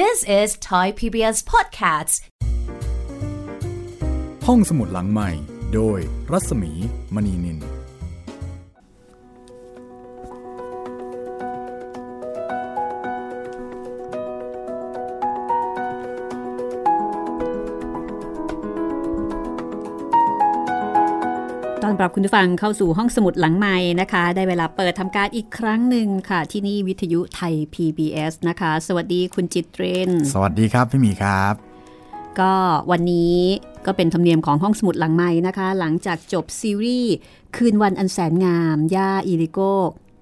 This is Thai PBS Podcasts ห้องสมุดหลังใหม่โดยรัศมีมณีนินตอนปรับคุณผู้ฟังเข้าสู่ห้องสมุดหลังไมค์นะคะได้เวลาเปิดทำการอีกครั้งหนึ่งค่ะที่นี่วิทยุไทย PBS นะคะสวัสดีคุณจิตเรนสวัสดีครับพี่หมีครับก็วันนี้ก็เป็นธรรมเนียมของห้องสมุดหลังไมค์นะคะหลังจากจบซีรีส์คืนวันอันแสนงามย่าอิลิโก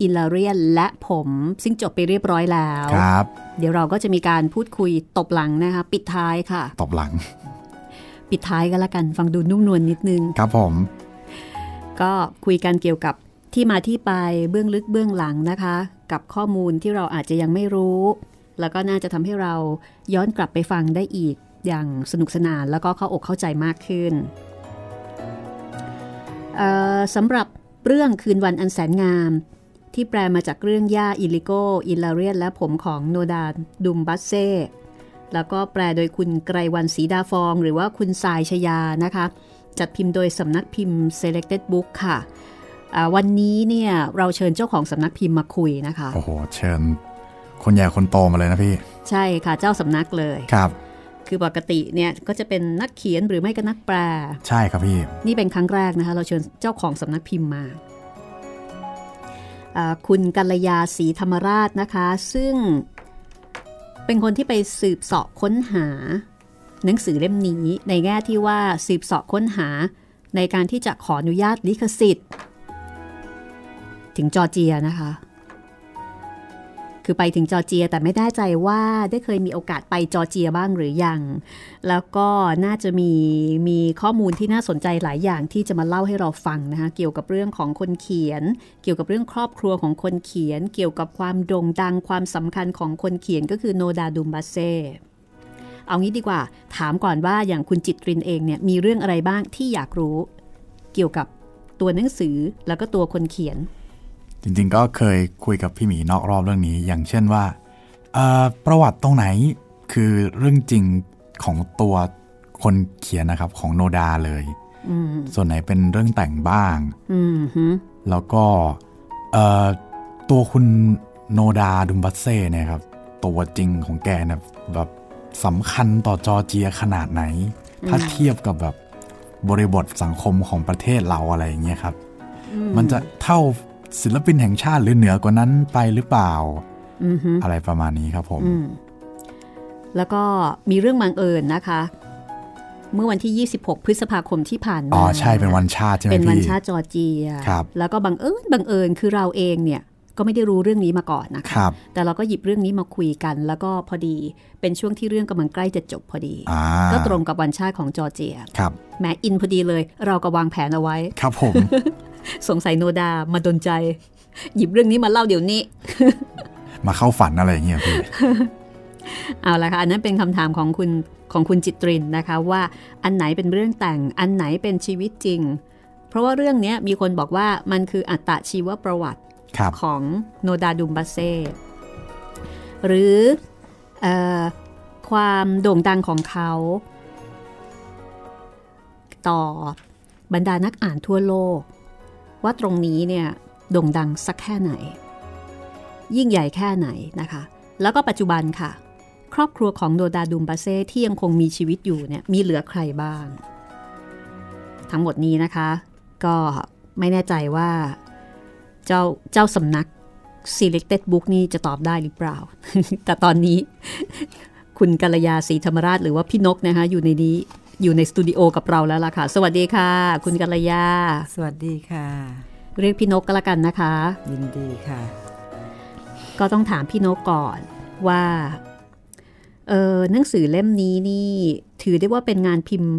อิลาเรียนและผมซึ่งจบไปเรียบร้อยแล้วครับเดี๋ยวเราก็จะมีการพูดคุยตบหลังนะคะปิดท้ายค่ะตบหลังปิดท้ายกันละกันฟังดูนุ่มนวลนิดนึงครับผมก็คุยกันเกี่ยวกับที่มาที่ไปเบื้องลึกเบื้องหลังนะคะกับข้อมูลที่เราอาจจะยังไม่รู้แล้วก็น่าจะทำให้เราย้อนกลับไปฟังได้อีกอย่างสนุกสนานแล้วก็เข้าอกเข้าใจมากขึ้นสำหรับเรื่องคืนวันอันแสนงามที่แปลมาจากเรื่องย่าอิลิโกอิลาเรียนและผมของโนดาดุมบัสเซ่แล้วก็แปลโดยคุณไกรวรรณศรีดาฟองหรือว่าคุณสายชยานะคะจัดพิมพ์โดยสำนักพิมพ์ Selected Books ค่ะวันนี้เนี่ยเราเชิญเจ้าของสำนักพิมพ์มาคุยนะคะโอ้โหเชิญคนใหญ่คนโตมาเลยนะพี่ใช่ค่ะเจ้าสำนักเลยครับคือปกติเนี่ยก็จะเป็นนักเขียนหรือไม่ก็นักแปลใช่ครับพี่นี่เป็นครั้งแรกนะคะเราเชิญเจ้าของสำนักพิมพ์มาคุณกัลยาศรีธรรมราชนะคะซึ่งเป็นคนที่ไปสืบเสาะค้นหาหนังสือเล่มนี้ในแง่ที่ว่าสืบเสาะค้นหาในการที่จะขออนุญาตลิขสิทธิ์ถึงจอร์เจียนะคะคือไปถึงจอร์เจียแต่ไม่แน่ใจว่าได้เคยมีโอกาสไปจอร์เจียบ้างหรือยังแล้วก็น่าจะมีข้อมูลที่น่าสนใจหลายอย่างที่จะมาเล่าให้เราฟังนะคะเกี่ยวกับเรื่องของคนเขียนเกี่ยวกับเรื่องครอบครัวของคนเขียนเกี่ยวกับความโด่งดังความสำคัญของคนเขียนก็คือโนดาดุมบัสเซ่เอางี้ดีกว่าถามก่อนว่าอย่างคุณจิตรินเองเนี่ยมีเรื่องอะไรบ้างที่อยากรู้เกี่ยวกับตัวหนังสือแล้วก็ตัวคนเขียนจริงๆก็เคยคุยกับพี่หมีนอกรอบเรื่องนี้อย่างเช่นว่าประวัติตรงไหนคือเรื่องจริงของตัวคนเขียนนะครับของโนดาเลยส่วนไหนเป็นเรื่องแต่งบ้างแล้วก็ตัวคุณโนดาดุมบัสเซ่เนี่ยครับตัวจริงของแกนะแบบสำคัญต่อจอร์เจียขนาดไหนถ้าเทียบกับแบบบริบทสังคมของประเทศเราอะไรอย่างเงี้ยครับมันจะเท่าศิลปินแห่งชาติหรือเหนือกว่านั้นไปหรือเปล่า อะไรประมาณนี้ครับผมแล้วก็มีเรื่องบังเอิญนะคะเมื่อวันที่26พฤษภาคมที่ผ่านมาอ๋อใช่เป็นวันชาติใช่ไหมพี่เป็นวันชาติจอร์เจียแล้วก็บังเอิญคือเราเองเนี่ยก็ไม่ได้รู้เรื่องนี้มาก่อนนะคะแต่เราก็หยิบเรื่องนี้มาคุยกันแล้วก็พอดีเป็นช่วงที่เรื่องกำลังใกล้จะจบพอดีก็ตรงกับวันชาติของจอร์เจียแหมอินพอดีเลยเราก็วางแผนเอาไว้ครับผม สงสัยโนดามาดนใจหยิบเรื่องนี้มาเล่าเดี๋ยวนี้ มาเข้าฝันอะไรอย่างเงี้ยพี่ เอาละค่ะอันนั้นเป็นคำถามของคุณจิตรินนะคะว่าอันไหนเป็นเรื่องแต่งอันไหนเป็นชีวิตจริงเพราะว่าเรื่องนี้มีคนบอกว่ามันคืออัตชีวประวัติของโนดาดุมบัสเซ่หรือความโด่งดังของเขาต่อบรรดานักอ่านทั่วโลกว่าตรงนี้เนี่ยโด่งดังสักแค่ไหนยิ่งใหญ่แค่ไหนนะคะแล้วก็ปัจจุบันค่ะครอบครัวของโนดาดุมบัสเซ่ที่ยังคงมีชีวิตอยู่เนี่ยมีเหลือใครบ้างทั้งหมดนี้นะคะก็ไม่แน่ใจว่าเจ้าสำนัก Selected Book นี่จะตอบได้หรือเปล่า แต่ตอนนี้คุณกัลยาศรีธรรมราชหรือว่าพี่นกนะคะอยู่ในนี้อยู่ในสตูดิโอกับเราแล้วล่ะค่ะสวัสดีค่ะคุณกัลยาสวัสดีค่ะเรียกพี่นกก็แล้วกันนะคะยินดีค่ะก็ต้องถามพี่นกก่อนว่าหนังสือเล่มนี้นี่ถือได้ว่าเป็นงานพิมพ์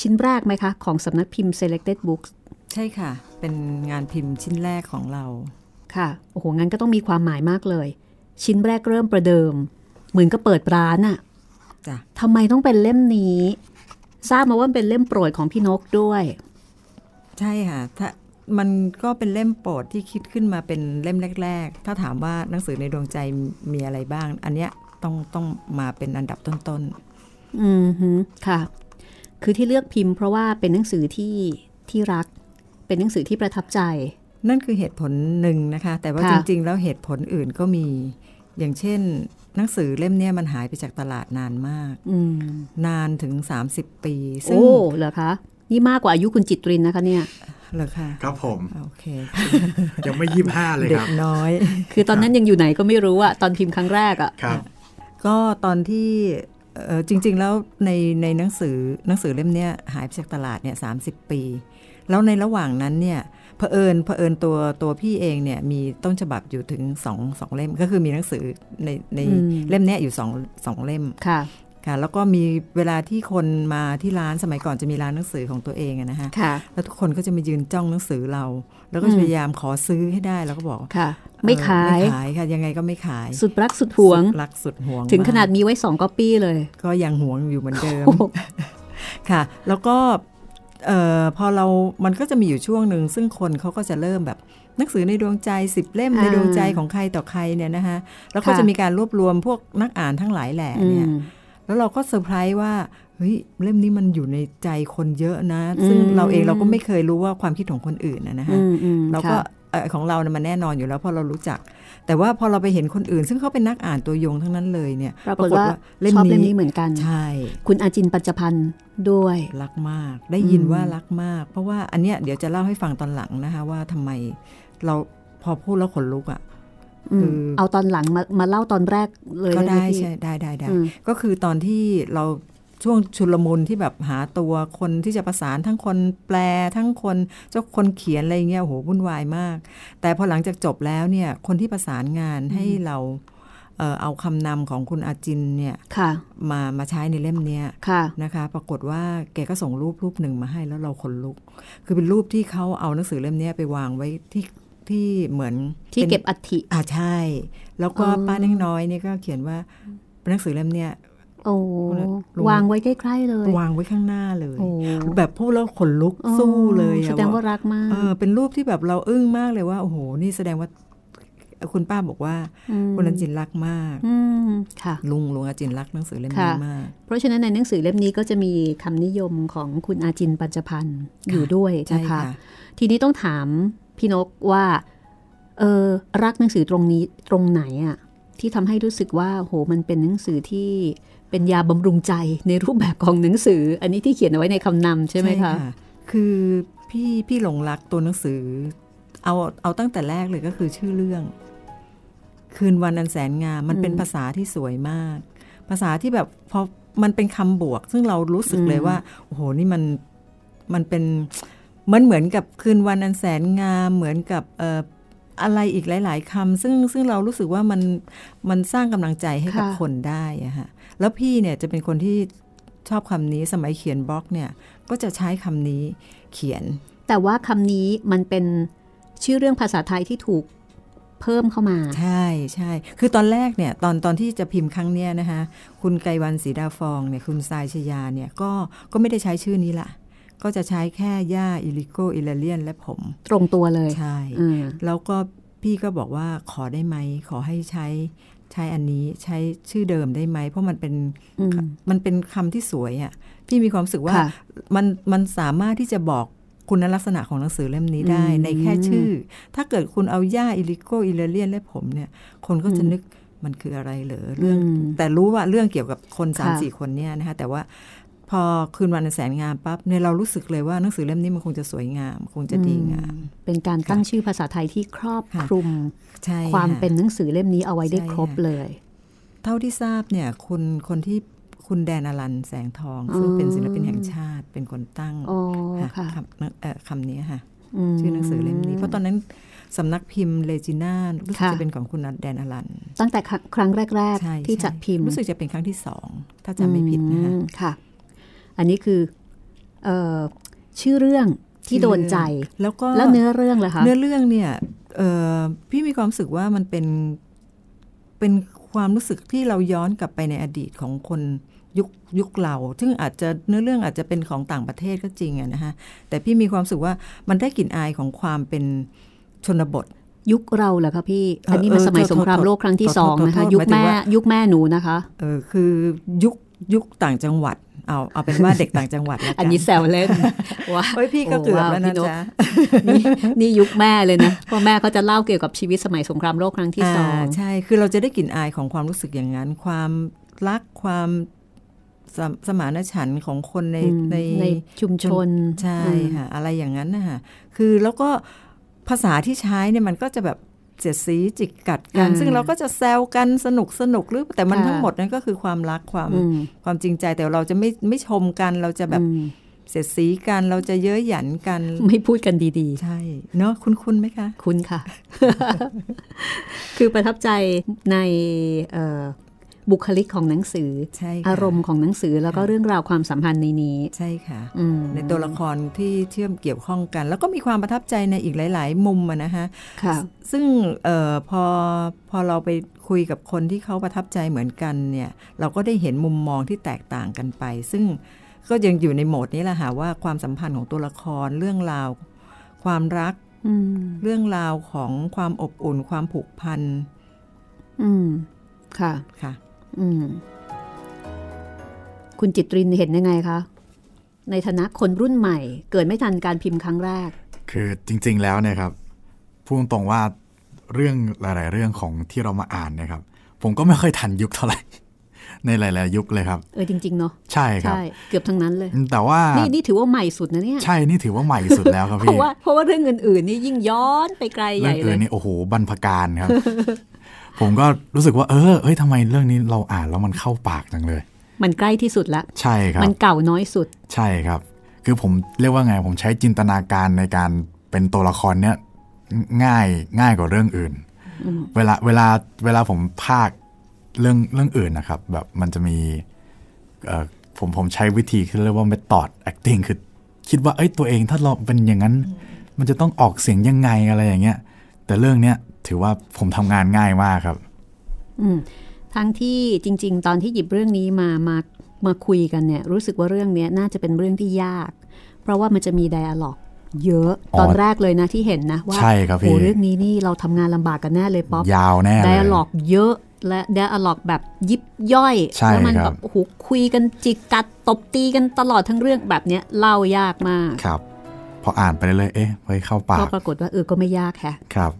ชิ้นแรกไหมคะของสำนักพิมพ์ Selected Booksใช่ค่ะเป็นงานพิมพ์ชิ้นแรกของเราค่ะโอ้โหงั้นก็ต้องมีความหมายมากเลยชิ้นแรกเริ่มประเดิมเหมือนก็เปิดร้านอะจ้ะทำไมต้องเป็นเล่มนี้ทราบมาว่าเป็นเล่มโปรดของพี่นกด้วยใช่ค่ะถ้ามันก็เป็นเล่มโปรดที่คิดขึ้นมาเป็นเล่มแรกๆถ้าถามว่าหนังสือในดวงใจมีอะไรบ้างอันเนี้ย ต้องมาเป็นอันดับต้นๆอือฮึค่ะคือที่เลือกพิมพ์เพราะว่าเป็นหนังสือที่รักเป็นหนังสือที่ประทับใจนั่นคือเหตุผลหนึ่งนะคะแต่ว่าจริงๆแล้วเหตุผลอื่นก็มีอย่างเช่นหนังสือเล่มนี้มันหายไปจากตลาดนานมากนานถึง30ปีซึ่งโอ้เหรอคะนี่มากกว่าอายุคุณจิตรินนะคะเนี่ยเหรอคะครับผมโอเคยังไม่25เลยครับเด็กน้อยคือตอนนั้นยังอยู่ไหนก็ไม่รู้อะตอนพิมพ์ครั้งแรกอะก็ตอนที่จริงๆแล้วในหนังสือเล่มนี้หายไปจากตลาดเนี่ย30ปีแล้วในระหว่างนั้นเนี่ยเผอิญตัวพี่เองเนี่ยมีต้นฉบับอยู่ถึงสองเล่มก็คือมีหนังสือในเล่มนี้อยู่สองเล่มค่ะค่ะแล้วก็มีเวลาที่คนมาที่ร้านสมัยก่อนจะมีร้านหนังสือของตัวเองนะคะแล้วทุกคนก็จะมายืนจ้องหนังสือเราแล้วก็พยายามขอซื้อให้ได้แล้วก็บอกค่ะไม่ขายค่ะยังไงก็ไม่ขายสุดรักสุดหวงรักสุดหวงถึงขนาดมีไว้2 copy เลยก็ยังหวงอยู่เหมือนเดิมค่ะแล้วก็พอเรามันก็จะมีอยู่ช่วงหนึ่งซึ่งคนเขาก็จะเริ่มแบบหนังสือในดวงใจ10เล่มในดวงใจของใครต่อใครเนี่ยนะคะแล้วก็จะมีการรวบรวมพวกนักอ่านทั้งหลายแหล่เนี่ยแล้วเราก็เซอร์ไพรส์ว่าเฮ้ยเล่มนี้มันอยู่ในใจคนเยอะนะซึ่งเราเองเราก็ไม่เคยรู้ว่าความคิดของคนอื่นนะคะเราก็ของเราเนี่ยมันแน่นอนอยู่แล้วพอเรารู้จักแต่ว่าพอเราไปเห็นคนอื่นซึ่งเขาเป็นนักอ่านตัวยงทั้งนั้นเลยเนี่ยปรากฏว่าชอบเล่มนี้เหมือนกันใช่คุณอาจินปัญจพันธ์ด้วยรักมากได้ยินว่ารักมากเพราะว่าอันเนี้ยเดี๋ยวจะเล่าให้ฟังตอนหลังนะคะว่าทำไมเราพอพูดแล้วขนลุกอ่ะเอาตอนหลังมาเล่าตอนแรกเลยก็ได้ใช่ได้ก็คือตอนที่เราช่วงชุลมุนที่แบบหาตัวคนที่จะประสานทั้งคนแปลทั้งคนเจ้าคนเขียนอะไรเงี้ยโหวุ่นวายมากแต่พอหลังจากจบแล้วเนี่ยคนที่ประสานงานให้เราเอาคำนำของคุณอาจินเนี่ยมาใช้ในเล่มเนี้ยนะคะปรากฏว่าแกก็ส่งรูปหนึ่งมาให้แล้วเราขนลุกคือเป็นรูปที่เขาเอาหนังสือเล่มเนี้ยไปวางไว้ที่เหมือนที่เก็บอัฐิใช่แล้วก็ป้าน้อยนี่ก็เขียนว่าหนังสือเล่มเนี้ยวางไว้ใกล้ๆเลยวางไว้ข้างหน้าเลยแบบพูดแล้วขนลุกสู้เลยแสดงว่ารักมากเป็นรูปที่แบบเราอึ้งมากเลยว่าโอ้โหนี่แสดงว่าคุณป้าบอกว่าคุณอาจินรักมากค่ะลุงอาจินรักหนังสือเล่มนี้มากเพราะฉะนั้นในหนังสือเล่มนี้ก็จะมีคำนิยมของคุณอาจินปัญจพันธ์อยู่ด้วยนะคะทีนี้ต้องถามพี่นกว่ารักหนังสือตรงไหนอ่ะที่ทำให้รู้สึกว่าโหมันเป็นหนังสือที่เป็นยาบำรุงใจในรูปแบบของหนังสืออันนี้ที่เขียนเอาไว้ในคำนำใช่ไหมคะคือพี่หลงรักตัวหนังสือเอาตั้งแต่แรกเลยก็คือชื่อเรื่องคืนวันอันแสนงามมันเป็นภาษาที่สวยมากภาษาที่แบบพอมันเป็นคำบวกซึ่งเรารู้สึกเลยว่าโอ้โหนี่มันเป็นมันเหมือนกับคืนวันอันแสนงามเหมือนกับอะไรอีกหลายๆคำซึ่งเรารู้สึกว่ามันสร้างกำลังใจให้กับคนได้อะฮะแล้วพี่เนี่ยจะเป็นคนที่ชอบคำนี้สมัยเขียนบล็อกเนี่ยก็จะใช้คำนี้เขียนแต่ว่าคำนี้มันเป็นชื่อเรื่องภาษาไทยที่ถูกเพิ่มเข้ามาใช่ใช่คือตอนแรกเนี่ยตอนที่จะพิมพ์ครั้งเนี้ยนะคะคุณไกวรรณศรีดาฟองเนี่ยคุณทรายชยาเนี่ยก็ไม่ได้ใช้ชื่อนี้ละก็จะใช้แค่ย่าอิลิโกอิลเลียนและผมตรงตัวเลยใช่แล้วก็พี่ก็บอกว่าขอได้ไหมขอให้ใช้อันนี้ใช้ชื่อเดิมได้ไหมเพราะมันเป็นคำที่สวยอ่ะพี่มีความรู้สึกว่ามันสามารถที่จะบอกคุณลักษณะของหนังสือเล่มนี้ได้ในแค่ชื่อถ้าเกิดคุณเอาย่าอิลิโกอิลเลียนและผมเนี่ยคนก็จะนึกมันคืออะไรเหรอเรื่องแต่รู้ว่าเรื่องเกี่ยวกับคน 3-4 คนเนี่ยนะคะแต่ว่าพอคืนวันแสนงามปั๊บเนี่ยเรารู้สึกเลยว่าหนังสือเล่มนี้มันคงจะสวยงามคงจะดีงามเป็นการตั้งชื่อภาษาไทยที่ครอบคลุมความเป็นหนังสือเล่มนี้เอาไว้ได้ครบเลยเท่าที่ทราบเนี่ยคนที่คุณแดนอลันแสงทองซึ่งเป็นศิลปินแห่งชาติเป็นคนตั้งคำนี้ค่ะชื่อหนังสือเล่มนี้เพราะตอนนั้นสำนักพิมพ์เลจิน่ารู้สึกจะเป็นของคุณแดนอลันตั้งแต่ครั้งแรกๆที่จัดพิมพ์รู้สึกจะเป็นครั้งที่2ถ้าจำไม่ผิดนะคะอันนี้คือชื่อเรื่องที่โดนใจแล้วเนื้อเรื่องล่ะคะเนื้อเรื่องเนี่ยพี่มีความรู้สึกว่ามันเป็นความรู้สึกที่เราย้อนกลับไปในอดีตของคนยุคเราซึ่งอาจจะเนื้อเรื่องอาจจะเป็นของต่างประเทศก็จริงอะนะฮะแต่พี่มีความรู้สึกว่ามันได้กลิ่นอายของความเป็นชนบท ยุคเราเหรอคะพี่อันนี้มันสมัยสงครามโลกครั้งที่2นะคะยุคแม่หนูนะคะคือยุคต่างจังหวัดเอาเป็นว่าเด็กต่างจังหวัดแล้วกันอันนี้แซวเล่นว่าเฮ้ยพี่ก็เกือบแล้วนะจ๊ะนี่ยุคแม่เลยนะพ่อแม่เขาจะเล่าเกี่ยวกับชีวิตสมัยสงครามโลกครั้งที่2ใช่คือเราจะได้กลิ่นอายของความรู้สึกอย่างนั้นความรักความสมานฉันท์ของคนในชุมชนใช่ค่ะอะไรอย่างนั้นนะคะคือแล้วก็ภาษาที่ใช้เนี่ยมันก็จะแบบเสียดสีจิกกัดกันซึ่งเราก็จะแซวกันสนุกหรือแต่มันทั้งหมดนั้นก็คือความรักความจริงใจแต่เราจะไม่ชมกันเราจะแบบเสียดสีกันเราจะเย้ยหยันกันไม่พูดกันดีๆใช่เนาะคุ้นๆไหมคะคุ้นค่ะ คือประทับใจในบุคลิกของหนังสืออารมณ์ของหนังสือแล้วก็เรื่องราวความสัมพันธ์ในนี้ใช่ค่ะในตัวละครที่เชื่อมเกี่ยวข้องกันแล้วก็มีความประทับใจในอีกหลายๆมุมนะคะซึ่งพอเราไปคุยกับคนที่เขาประทับใจเหมือนกันเนี่ยเราก็ได้เห็นมุมมองที่แตกต่างกันไปซึ่งก็ยังอยู่ในโหมดนี้แหละค่ะว่าความสัมพันธ์ของตัวละครเรื่องราวความรักเรื่องราวของความอบอุ่นความผูกพันค่ะคุณจิตรินเห็นยังไงคะในฐานะคนรุ่นใหม่เกิดไม่ทันการพิมพ์ครั้งแรกคือจริงๆแล้วเนี่ยครับพูดตรงว่าเรื่องหลายๆเรื่องของที่เรามาอ่านนะครับผมก็ไม่ค่อยทันยุคเท่าไหร่ในหลายๆยุคเลยครับจริงๆเนาะใช่ครับเกือบทั้งนั้นเลยแต่ว่านี่ถือว่าใหม่สุดนะเนี่ยใช่นี่ถือว่าใหม่สุดแล้วครับพี่เพราะว่าเรื่องอื่นๆนี่ยิ่งย้อนไปไกลใหญ่เลยเรื่องอื่นนี่โอ้โหบรรพการครับ ผมก็รู้สึกว่าเฮ้ยทำไมเรื่องนี้เราอ่านแล้วมันเข้าปากจังเลยมันใกล้ที่สุดละใช่ครับมันเก่าน้อยสุดใช่ครับคือผมเรียกว่าไงผมใช้จินตนาการในการเป็นตัวละครเนี้ยง่ายกว่าเรื่องอื่นเวลาผมพากเรื่องอื่นนะครับแบบมันจะมีผมใช้วิธีที่เรียกว่า method acting คือคิดว่าเอ้ยตัวเองถ้าเราเป็นอย่างนั้นมันจะต้องออกเสียงยังไงอะไรอย่างเงี้ยแต่เรื่องเนี้ยถือว่าผมทำงานง่ายมากครับทั้งที่จริงๆตอนที่หยิบเรื่องนี้มาคุยกันเนี่ยรู้สึกว่าเรื่องนี้น่าจะเป็นเรื่องที่ยากเพราะว่ามันจะมี dialogue เยอะตอนแรกเลยนะที่เห็นนะว่าโอ้เรื่องนี้นี่เราทำงานลำบากกันแน่เลยป๊อปยาวแน่ dialogue เยอะและ dialogue แบบยิบย่อยแล้วมันแบบโหคุยกันจิกกัดตบตีกันตลอดทั้งเรื่องแบบเนี้ยเล่ายากมากครับพออ่านไปเลยเฮ้ยเข้าปากก็ปรากฏว่าก็ไม่ยากแฮะ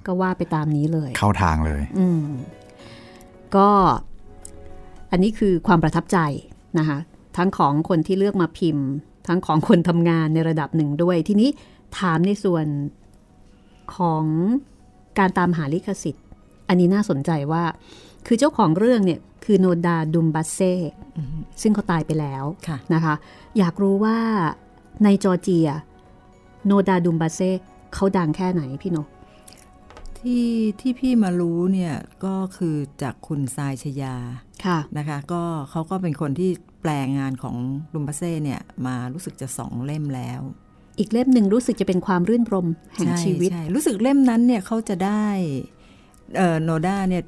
ก็ว่าไปตามนี้เลยเข้าทางเลยก็อันนี้คือความประทับใจนะคะทั้งของคนที่เลือกมาพิมพ์ทั้งของคนทำงานในระดับหนึ่งด้วยทีนี้ถามในส่วนของการตามหาลิขสิทธิ์อันนี้น่าสนใจว่าคือเจ้าของเรื่องเนี่ยคือโนดาดุมบัสเซ่ซึ่งเขาตายไปแล้วนะคะอยากรู้ว่าในจอร์เจียโนดาดุมบัสเซ่เขาดังแค่ไหนพี่โนที่พี่มารู้เนี่ยก็คือจากคุณทรายชยาค่ะนะคะก็เขาก็เป็นคนที่แปลงานของดุมบัสเซ่เนี่ยมารู้สึกจะ2เล่มแล้วอีกเล่มหนึ่งรู้สึกจะเป็นความรื่นรมแห่งชีวิตรู้สึกเล่มนั้นเนี่ยเขาจะได้โนดาเนี่ย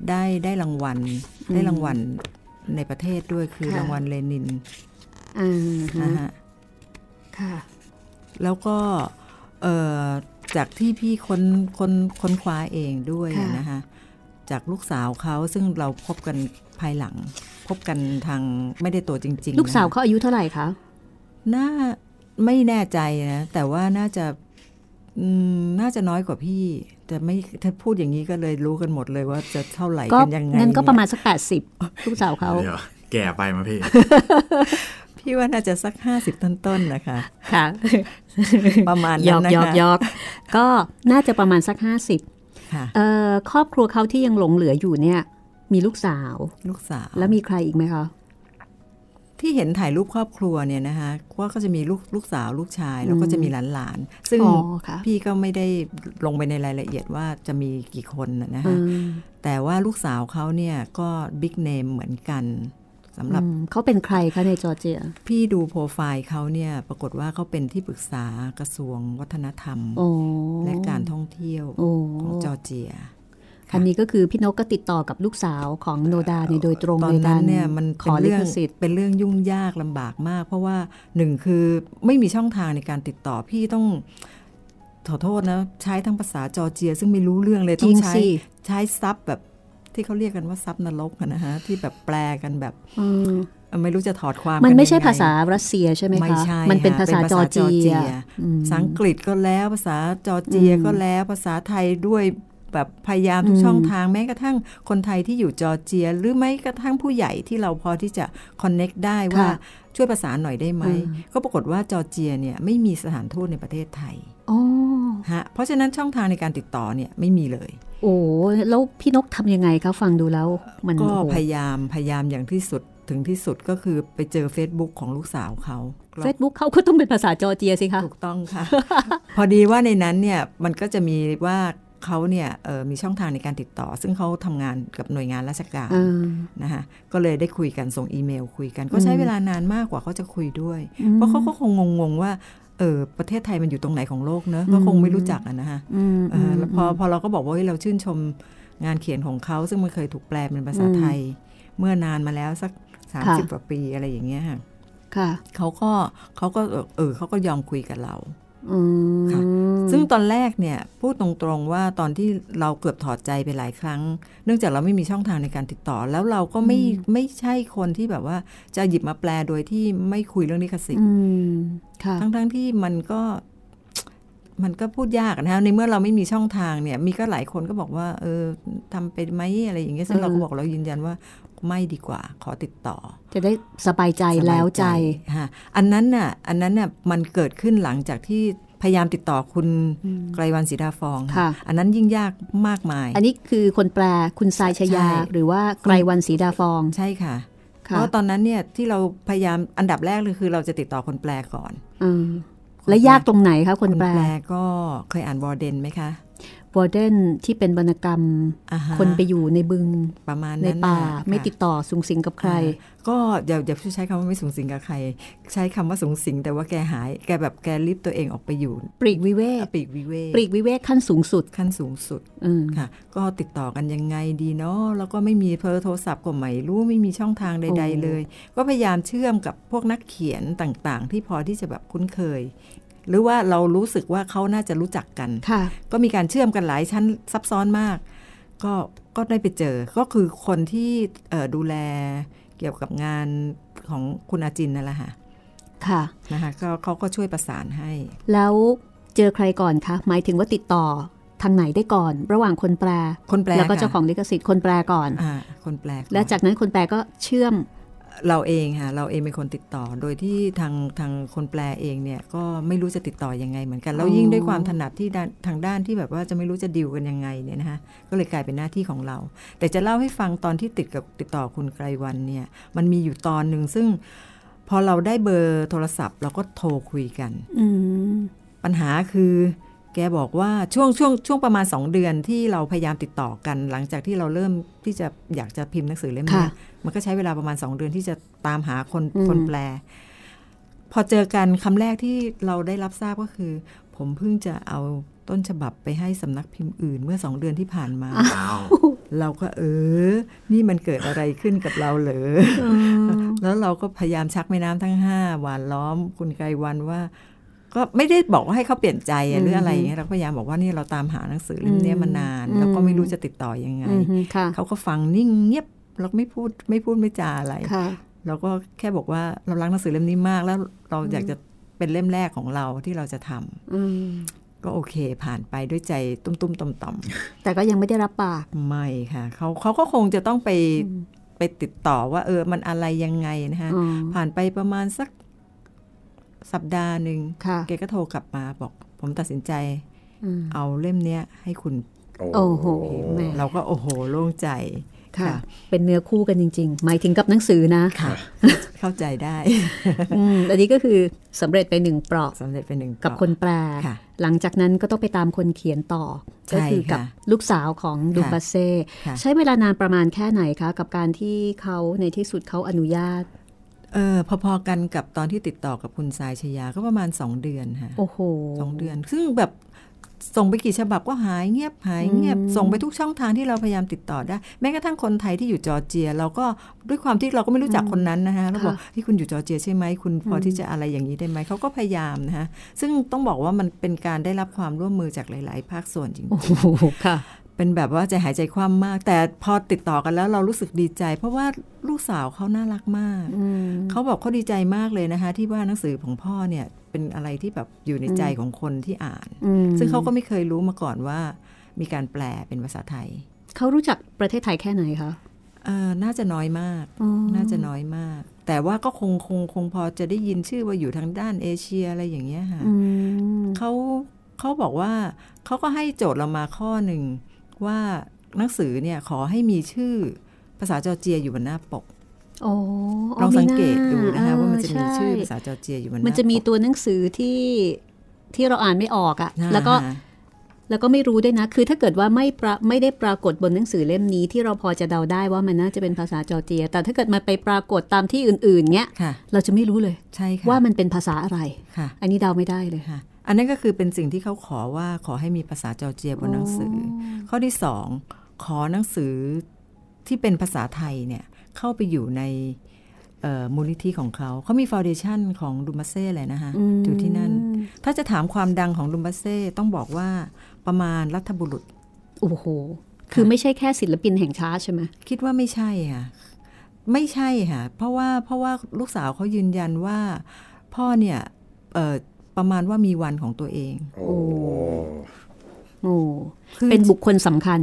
ได้รางวัลในประเทศด้วยคือรางวัลเลนินนะฮะค่ะแล้วก็จากที่พี่ค้นคว้าเองด้วยนะคะจากลูกสาวเขาซึ่งเราพบกันภายหลังพบกันทางไม่ได้ตัวจริงๆลูกสาวเขาอายุเท่าไหร่คะน่าไม่แน่ใจนะแต่ว่าน่าจะน้อยกว่าพี่แต่ไม่ถ้าพูดอย่างนี้ก็เลยรู้กันหมดเลยว่าจะเท่าไหร่กันยังไงนั่นก็ประมาณสัก80ลูกสาวเขาแก่ไปมาพี่ พี่ว่าน่าจะสัก50ต้นๆนะคะค่ะประมาณนั้นนะคะยอกก็น่าจะประมาณสัก50ค่ะครอบครัวเขาที่ยังหลงเหลืออยู่เนี่ยมีลูกสาวแล้วมีใครอีกไหมคะที่เห็นถ่ายรูปครอบครัวเนี่ยนะคะว่าก็จะมีลูกสาวลูกชายแล้วก็จะมีหลานซึ่งพี่ก็ไม่ได้ลงไปในรายละเอียดว่าจะมีกี่คนนะคะแต่ว่าลูกสาวเขาเนี่ยก็บิ๊กเนมเหมือนกันสำหรับเขาเป็นใครคะในจอร์เจียพี่ดูโปรไฟล์เขาเนี่ยปรากฏว่าเขาเป็นที่ปรึกษากระทรวงวัฒนธรรมและการท่องเที่ยวของจอร์เจียอันนี้ก็คือพี่นกก็ติดต่อกับลูกสาวของโนดาเนี่ยโดยตรงเลยนะเนี่ยมันขอลิขสิทธิ์เป็นเรื่องยุ่งยากลำบากมากเพราะว่าหนึ่งคือไม่มีช่องทางในการติดต่อพี่ต้องโท ขอโทษนะใช้ทั้งภาษาจอร์เจียซึ่งไม่รู้เรื่องเลยต้องใช้ซับแบบที่เขาเรียกกันว่าซับนรกนะฮะที่แบบแปลกันแบบไม่รู้จะถอดความมันไม่ใช่ภาษารัสเซียใช่ไหมคะไม่ใช่มันเป็นภาษาจอร์เจียภาษาอังกฤษก็แล้วภาษาจอร์เจียก็แล้วภาษาไทยด้วยแบบพยายามทุกช่องทางแม้กระทั่งคนไทยที่อยู่จอร์เจียหรือไม่กระทั่งผู้ใหญ่ที่เราพอที่จะคอนเน็กต์ได้ว่าช่วยประสานหน่อยได้ไหมก็ปรากฏว่าจอร์เจียเนี่ยไม่มีสถานทูตในประเทศไทยฮะเพราะฉะนั้นช่องทางในการติดต่อเนี่ยไม่มีเลยโอ้แล้วพี่นกทำยังไงคะฟังดูแล้วมันก็พยายามอย่างที่สุดถึงที่สุดก็คือไปเจอ Facebook ของลูกสาวเขา Facebook เขาก็ต้องเป็นภาษาจอร์เจียสิคะถูกต้องค่ะ พอดีว่าในนั้นเนี่ยมันก็จะมีว่าเขาเนี่ยมีช่องทางในการติดต่อซึ่งเขาทำงานกับหน่วยงานราชการนะคะก็เลยได้คุยกันส่งอีเมลคุยกันก็ใช้เวลานานมากกว่าเขาจะคุยด้วยเพราะเขาก็คงงงว่าประเทศไทยมันอยู่ตรงไหนของโลกเนอะก็คงไม่รู้จักอะนะคะพอเราก็บอกว่าเราชื่นชมงานเขียนของเขาซึ่งมันเคยถูกแปลเป็นภาษาไทยเมื่อนานมาแล้วสัก30กว่าปีอะไรอย่างเงี้ยค่ะเขาก็ยอมคุยกับเราค่ะซึ่งตอนแรกเนี่ยพูดตรงๆว่าตอนที่เราเกือบถอดใจไปหลายครั้งเนื่องจากเราไม่มีช่องทางในการติดต่อแล้วเราก็ไม่ใช่คนที่แบบว่าจะหยิบมาแปลโดยที่ไม่คุยเรื่องลิขสิทธิ์ทั้งๆที่มันก็พูดยากนะในเมื่อเราไม่มีช่องทางเนี่ยมีก็หลายคนก็บอกว่าทำไปไหมอะไรอย่างเงี้ยซึ่งเราก็บอกเรายืนยันว่าไม่ดีกว่าขอติดต่อจะได้สบายใจแล้วใจอันนั้นน่ะมันเกิดขึ้นหลังจากที่พยายามติดต่อคุณไกรวรรณ สีดาฟองค่ะอันนั้นยิ่งยากมากมายอันนี้คือคนแปลคุณทรายชยาหรือว่าไกรวรรณ สีดาฟองใช่ค่ะเพราะตอนนั้นเนี่ยที่เราพยายามอันดับแรกเลยคือเราจะติดต่อคนแปลก่อนและยากตรงไหนคะคนแปลก็เคยอ่านวอร์เดนไหมคะวอร์เดนที่เป็นวรรณกรรมคนไปอยู่ในบึงประมาณในป่าไม่ติดต่อสูงสิงกับใครก็อย่าใช้คำว่าไม่สูงสิงกับใครใช้คำว่าสูงสิงแต่ว่าแกหายแกแบบแกลิฟตัวเองออกไปอยู่ปลีกวิเวกขั้นสูงสุดค่ะก็ติดต่อกันยังไงดีเนาะแล้วก็ไม่มีโทรศัพท์ก็ไม่รู้ไม่มีช่องทางใดๆเลยก็พยายามเชื่อมกับพวกนักเขียนต่างๆที่พอที่จะแบบคุ้นเคยหรือว่าเรารู้สึกว่าเขาน่าจะรู้จักกันก็มีการเชื่อมกันหลายชั้นซับซ้อนมากก็ได้ไปเจอก็คือคนที่ดูแลเกี่ยวกับงานของคุณอาจินนั่นแหละค่ะนะคะก็เขาก็ช่วยประสานให้แล้วเจอใครก่อนคะหมายถึงว่าติดต่อทางไหนได้ก่อนระหว่างคนแปลแล้วก็เจ้าของลิขสิทธิ์คนแปลก่อนคนแปลแล้วจากนั้นคนแปลก็เชื่อมเราเองค่ะเราเองเป็นคนติดต่อโดยที่ทางคนแปลเองเนี่ยก็ไม่รู้จะติดต่อยังไงเหมือนกันแล้วยิ่งด้วยความถนัดที่ทางด้านที่แบบว่าจะไม่รู้จะดีลกันยังไงเนี่ยนะคะก็เลยกลายเป็นหน้าที่ของเราแต่จะเล่าให้ฟังตอนที่ติดต่อคุณไกรวรรณเนี่ยมันมีอยู่ตอนหนึ่งซึ่งพอเราได้เบอร์โทรศัพท์เราก็โทรคุยกันปัญหาคือแกบอกว่าช่วงประมาณ2เดือนที่เราพยายามติดต่อกันหลังจากที่เราเริ่มที่จะอยากจะพิมพ์หนังสือเล่มนี้มันก็ใช้เวลาประมาณ2เดือนที่จะตามหาคนแปลพอเจอกันคำแรกที่เราได้รับทราบก็คือผมเพิ่งจะเอาต้นฉบับไปให้สำนักพิมพ์อื่นเมื่อ2เดือนที่ผ่านมาเราก็นี่มันเกิดอะไรขึ้นกับเราเหรอแล้วเราก็พยายามชักแม่น้ำทั้ง5หวานล้อมคุณไกรวรรณว่าก็ไม่ได้บอกว่าให้เขาเปลี่ยนใจหรืออะไรอย่างเงี้ยเราพยายามบอกว่านี่เราตามหาหนังสือเล่มนี้มานานแล้วก็ไม่รู้จะติดต่อยังไงเขาก็ฟังนิ่งเงียบเราไม่พูดไม่จาอะไรเราก็แค่บอกว่าเรารักหนังสือเล่มนี้มากแล้วเราอยากจะเป็นเล่มแรกของเราที่เราจะทำก็โอเคผ่านไปด้วยใจตุ้มๆต่อมๆแต่ก็ยังไม่ได้รับปากไม่ค่ะเขาก็คงจะต้องไปติดต่อว่ามันอะไรยังไงนะคะผ่านไปประมาณสักสัปดาห์หนึ่งแกก็โทรกลับมาบอกผมตัดสินใจเอาเล่มนี้ให้คุณโอ้โหเราก็โอ้โหโล่งใจค่ะเป็นเนื้อคู่กันจริงๆหมายถึงกับหนังสือนะค่ะเข้าใจได้อันนี้ก็คือสำเร็จไป1เปราะสำเร็จไป1กับคนแปลหลังจากนั้นก็ต้องไปตามคนเขียนต่อก็คือกับลูกสาวของดูบาเซ่ใช้เวลานานประมาณแค่ไหนคะกับการที่เขาในที่สุดเขาอนุญาตพอๆกันกับตอนที่ติดต่อกับคุณสายชยาก็ประมาณ2 เดือนค่ะ2 เดือนซึ่งแบบ ส่งไปกี่ฉบับก็หายเงียบหายเงียบส่งไปทุกช่องทางที่เราพยายามติดต่อได้แม้กระทั่งคนไทยที่อยู่จอร์เจียเราก็ด้วยความที่เราก็ไม่รู้จักคนนั้นนะคะเราบอกที่คุณอยู่จอร์เจียใช่ไหมคุณพอที่จะอะไรอย่างนี้ได้ไหมเขาก็พยายามนะคะซึ่งต้องบอกว่ามันเป็นการได้รับความร่วมมือจากหลายๆภาคส่วนจริงๆค่ะเป็นแบบว่าใจหายใจคว่ำมากแต่พอติดต่อกันแล้วเรารู้สึกดีใจเพราะว่าลูกสาวเขาน่ารักมากเขาบอกเขาดีใจมากเลยนะคะที่ว่าหนังสือของพ่อเนี่ยเป็นอะไรที่แบบอยู่ในใจของคนที่อ่านซึ่งเขาก็ไม่เคยรู้มาก่อนว่ามีการแปลเป็นภาษาไทยเขารู้จักประเทศไทยแค่ไหนคะน่าจะน้อยมากน่าจะน้อยมากแต่ว่าก็คงพอจะได้ยินชื่อว่าอยู่ทางด้านเอเชียอะไรอย่างเงี้ยค่ะเขาบอกว่าเขาก็ให้โจทย์เรามาข้อหนึ่งว่าหนังสือเนี่ยขอให้มีชื่อภาษาจอร์เจียอยู่บนหน้าปกลองสังเกตดูนะคะว่ามันจะมีชื่อภาษาจอร์เจียอยู่บนหน้าปกมันจะมีตัวหนังสือที่เราอ่านไม่ออกอ่ะแล้วก็ไม่รู้ด้วยนะคือถ้าเกิดว่าไม่ได้ปรากฏบนหนังสือเล่มนี้ที่เราพอจะเดาได้ว่ามันน่าจะเป็นภาษาจอร์เจียแต่ถ้าเกิดมันไปปรากฏตามที่อื่นๆเงี้ยเราจะไม่รู้เลยว่ามันเป็นภาษาอะไรอันนี้เดาไม่ได้เลยค่ะอันนั้นก็คือเป็นสิ่งที่เขาขอว่าขอให้มีภาษาจอร์เจียบนหนังสือข้อที่สองขอหนังสือที่เป็นภาษาไทยเนี่ยเข้าไปอยู่ในมูลนิธิของเขามีฟาวเดชั่นของดุมบัสเซ่เลยนะคะอยู่ที่นั่นถ้าจะถามความดังของดุมบัสเซ่ต้องบอกว่าประมาณรัฐบุรุษโอ้โหคือไม่ใช่แค่ศิลปินแห่งชาติใช่ไหมคิดว่าไม่ใช่ค่ะไม่ใช่ค่ะเพราะว่าลูกสาวเขายืนยันว่าพ่อเนี่ยประมาณว่ามีวันของตัวเองเป็นบุคคลสำคัญ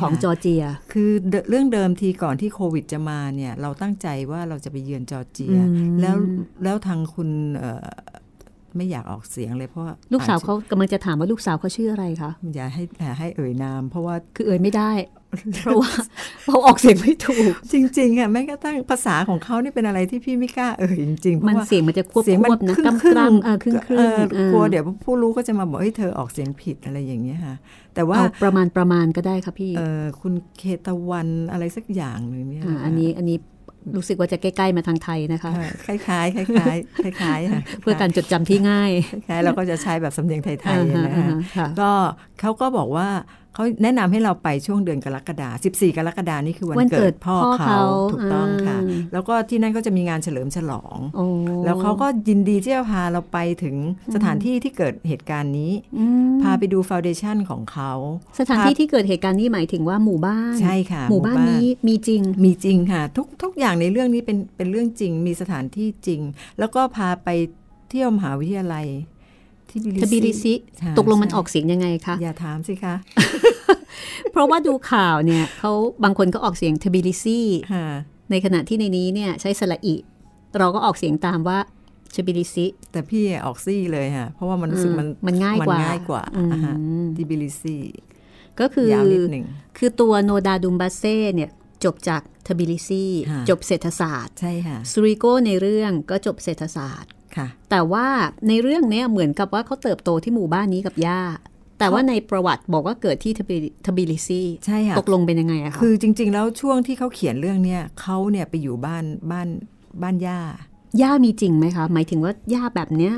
ของจอร์เจียคือเรื่องเดิมทีก่อนที่โควิดจะมาเนี่ยเราตั้งใจว่าเราจะไปเยือนจอร์เจียแล้วทางคุณไม่อยากออกเสียงเลยเพราะลูกสาวเขากำลังจะถามว่าลูกสาวเขาชื่ออะไรคะอย่าให้เอ่ยนามเพราะว่าคือเอ่ยไม่ได้เพราะว่าเราออกเสียงไม่ถูกจริงๆอ่ะแม้กระทั่งภาษาของเขานี่เป็นอะไรที่พี่ไม่กล้าเอ่ยจริงๆมันเสียงมันจะควบนะกำกรามกลัวเดี๋ยวผู้รู้ก็จะมาบอกเฮ้ยเธอออกเสียงผิดอะไรอย่างเงี้ยค่ะแต่ว่าประมาณก็ได้ค่ะพี่คุณเคตวันอะไรสักอย่างนึงเนี่ยอันนี้รู้สึกว่าจะใกล้ๆมาทางไทยนะคะคล้ายๆคล้ายๆคล้ายๆเพื่อการจดจำที่ง่ายเราก็จะใช้แบบสำเนียงไทยๆนะคะก็เขาก็บอกว่าเขาแนะนำให้เราไปช่วงเดือนกรกฎาคม14กรกฎาคมนี่คือวันเกิดพ่อเขาถูกต้องค่ะแล้วก็ที่นั่นก็จะมีงานเฉลิมฉลองแล้วเขาก็ยินดีที่จะพาเราไปถึงสถานที่ที่เกิดเหตุการณ์นี้พาไปดูฟาวเดชั่นของเขาสถานที่ที่เกิดเหตุการณ์นี้หมายถึงว่าหมู่บ้านใช่ค่ะหมู่บ้านนี้มีจริงมีจริงค่ะทุกอย่างในเรื่องนี้เป็นเรื่องจริงมีสถานที่จริงแล้วก็พาไปเที่ยวมหาวิทยาลัยTbilisi ตกลงมันออกเสียงยังไงคะอย่าถามสิคะ เพราะว่าดูข่าวเนี่ยเขาบางคนก็ออกเสียง Tbilisi ในขณะที่ในนี้เนี่ยใช้สระอิเราก็ออกเสียงตามว่า Tbilisi แต่พี่ออกซี่เลยค่ะเพราะว่ามันรู้สึกมันง่ายกว่า Tbilisi ก็คือตัวโนดาดุมบาเซ่เนี่ยจบจาก Tbilisi จบเศรษฐศาสตร์ใช่ค่ะซูริโกในเรื่องก็จบเศรษฐศาสตร์แต่ว่าในเรื่องนี้เหมือนกับว่าเขาเติบโตที่หมู่บ้านนี้กับย่าแต่ว่าในประวัติบอกว่าเกิดที่ทบิลิซีใช่ค่ะตกลงเป็นยังไงอะคะคือจริงๆแล้วช่วงที่เขาเขียนเรื่องนี้เขาเนี่ยไปอยู่บ้านย่ามีจริงไหมคะหมายถึงว่าย่าแบบเนี้ย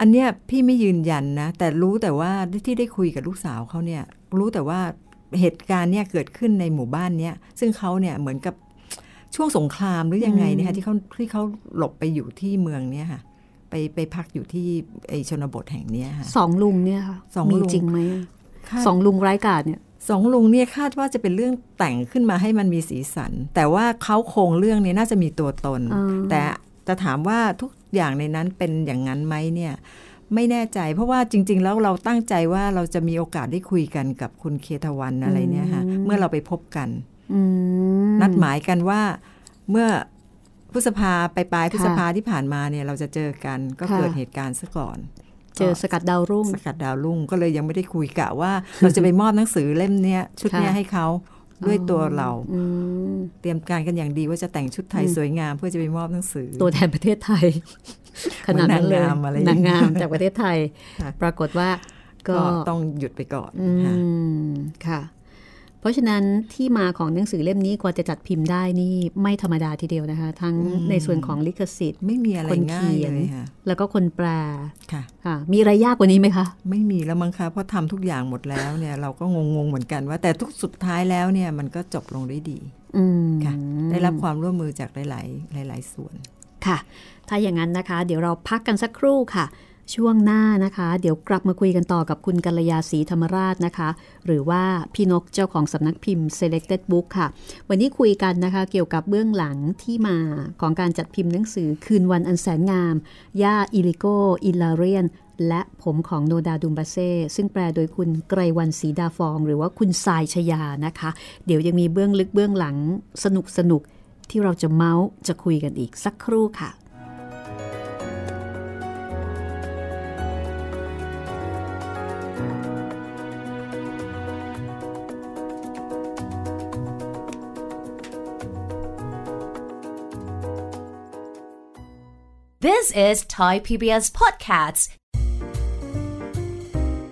อันเนี้ยพี่ไม่ยืนยันนะแต่รู้แต่ว่าที่ได้คุยกับลูกสาวเขาเนี่ยรู้แต่ว่าเหตุการณ์เนี่ยเกิดขึ้นในหมู่บ้านเนี้ยซึ่งเขาเนี่ยเหมือนกับช่วงสงครามหรือยังไงนะคะที่เขาหลบไปอยู่ที่เมืองเนี่ยค่ะไปพักอยู่ที่ไอชนบทแห่งนี้ค่ะสองลุงเนี่ยค่ะมีจริงไหมสองลุงร้ายกาจเนี่ยสองลุงเนี่ยคาดว่าจะเป็นเรื่องแต่งขึ้นมาให้มันมีสีสันแต่ว่าเขาโครงเรื่องนี้น่าจะมีตัวตนแต่จะถามว่าทุกอย่างในนั้นเป็นอย่างนั้นไหมเนี่ยไม่แน่ใจเพราะว่าจริงๆแล้วเราตั้งใจว่าเราจะมีโอกาสได้คุยกันกับคุณเคทวันอะไรเนี่ยค่ะเมื่อเราไปพบกันนัดหมายกันว่าเมื่อพฤษภาไปปลายพฤษภาที่ผ่านมาเนี่ยเราจะเจอกันก็เกิดเหตุการณ์ซะก่อนเจอสกัดดาวรุ่งสกัดดาวรุ่งก็เลยยังไม่ได้คุยกะว่าเราจะไปมอบหนังสือเล่มเนี้ยชุดเนี้ยให้เขาด้วยตัวเราเตรียมการกันอย่างดีว่าจะแต่งชุดไทยสวยงามเพื่อจะไปมอบหนังสือตัวแทนประเทศไทยขนาดนั้นเลยนางงามจากประเทศไทยปรากฏว่าก็ต้องหยุดไปก่อนค่ะ เพราะฉะนั้นที่มาของหนังสือเล่มนี้กว่าจะจัดพิมพ์ได้นี่ไม่ธรรมดาทีเดียวนะคะทั้งในส่วนของลิขสิทธิ์ไม่มีอะไรง่ายเลยค่ะแล้วก็คนแปลค่ะมีอะไรยากกว่านี้ไหมคะไม่มีแล้วมั้งคะเพราะทำทุกอย่างหมดแล้วเนี่ยเราก็งงเหมือนกันว่าแต่ทุกสุดท้ายแล้วเนี่ยมันก็จบลงด้วยดีค่ะได้รับความร่วมมือจากหลายส่วนค่ะถ้าอย่างนั้นนะคะเดี๋ยวเราพักกันสักครู่ค่ะช่วงหน้านะคะเดี๋ยวกลับมาคุยกันต่อกับคุณกัลยาศรีธรรมราชนะคะหรือว่าพี่นกเจ้าของสำนักพิมพ์ Selected Book ค่ะวันนี้คุยกันนะคะเกี่ยวกับเบื้องหลังที่มาของการจัดพิมพ์หนังสือคืนวันอันแสนงามย่าอิลิโกอิลลาเรียนและผมของโนดาดุมบาเซ่ซึ่งแปลโดยคุณไกรวรรณศรีดาฟองหรือว่าคุณสายชยานะคะเดี๋ยวยังมีเบื้องลึกเบื้องหลังสนุกที่เราจะเมาส์จะคุยกันอีกสักครู่ค่ะThis is Thai PBS Podcasts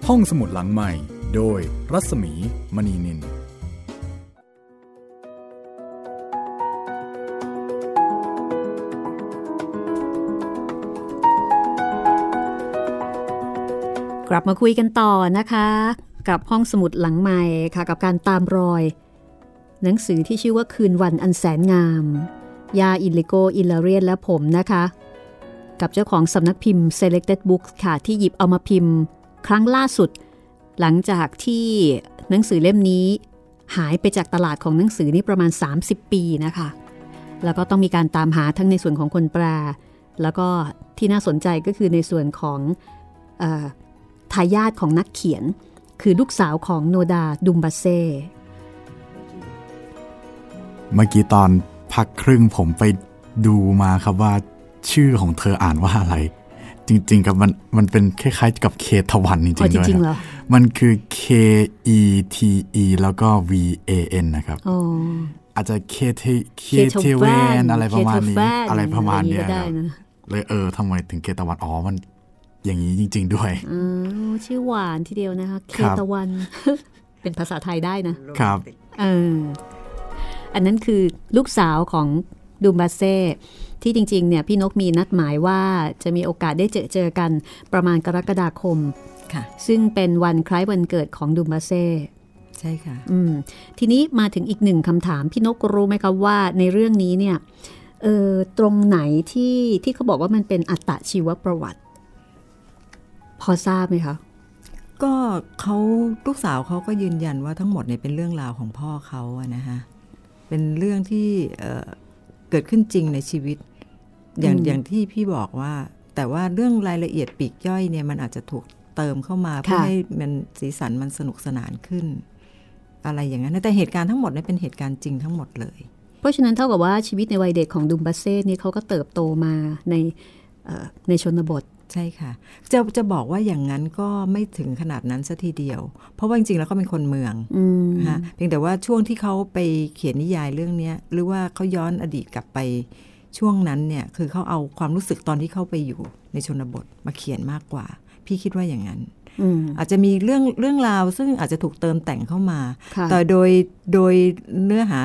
ห้องสมุดหลังใหม่โดยรัศมีมณีนินกลับมาคุยกันต่อนะคะกับห้องสมุดหลังใหม่ค่ะกับการตามรอยหนังสือที่ชื่อว่าคืนวันอันแสนงามยาอิลิโกอิลลาเรียนและผมนะคะกับเจ้าของสำนักพิมพ์ Selected Books ค่ะที่หยิบเอามาพิมพ์ครั้งล่าสุดหลังจากที่หนังสือเล่มนี้หายไปจากตลาดของหนังสือนี่ประมาณ30ปีนะคะแล้วก็ต้องมีการตามหาทั้งในส่วนของคนแปลแล้วก็ที่น่าสนใจก็คือในส่วนของทายาทของนักเขียนคือลูกสาวของโนดาดุมบาเซ่เมื่อกี้ตอนพักครึ่งผมไปดูมาครับว่าชื่อของเธออ่านว่าอะไรจริงๆกับมันเป็นคล้ายๆกับเคทวันจริงๆด้วยครับมันคือ KETE แล้วก็ VAN นะครับอาจจะ KTWAN อะไรประมาณนี้ครับเลยทำไมถึงเคทวันอ๋อมันอย่างนี้จริงๆด้วยชื่อหวานทีเดียวนะคะเคทวันเป็นภาษาไทยได้นะครับอันนั้นคือลูกสาวของดุมบาเซ่ที่จริงๆเนี่ยพี่นกมีนัดหมายว่าจะมีโอกาสได้เจอกันประมาณกรกฎาคมค่ะซึ่งเป็นวันคล้ายวันเกิดของดุมบาเซ่ใช่ค่ะทีนี้มาถึงอีกหนึ่งคำถามพี่นกรู้ไหมคะว่าในเรื่องนี้เนี่ยตรงไหนที่เขาบอกว่ามันเป็นอัตชีวประวัติพอทราบไหมคะก็เขาลูกสาวเขาก็ยืนยันว่าทั้งหมดเนี่ยเป็นเรื่องราวของพ่อเขาอะนะคะเป็นเรื่องที่เกิดขึ้นจริงในชีวิตอย่างที่พี่บอกว่าแต่ว่าเรื่องรายละเอียดปลีกย่อยเนี่ยมันอาจจะถูกเติมเข้ามาเพื่อให้มันสีสันมันสนุกสนานขึ้นอะไรอย่างนั้นแต่เหตุการณ์ทั้งหมดเนี่ยเป็นเหตุการณ์จริงทั้งหมดเลยเพราะฉะนั้นเท่ากับว่าชีวิตในวัยเด็กของดุมบาเซ่เนี่ยเขาก็เติบโตมาในชนบทใช่ค่ะจะบอกว่าอย่างนั้นก็ไม่ถึงขนาดนั้นซะทีเดียวเพราะว่าจริงๆแล้วเขาเป็นคนเมืองนะคะเพียงแต่ว่าช่วงที่เขาไปเขียนนิยายเรื่องนี้หรือว่าเขาย้อนอดีตกลับไปช่วงนั้นเนี่ยคือเขาเอาความรู้สึกตอนที่เขาไปอยู่ในชนบทมาเขียนมากกว่าพี่คิดว่าอย่างนั้นอาจจะมีเรื่องราวซึ่งอาจจะถูกเติมแต่งเข้ามาแต่โดยเนื้อหา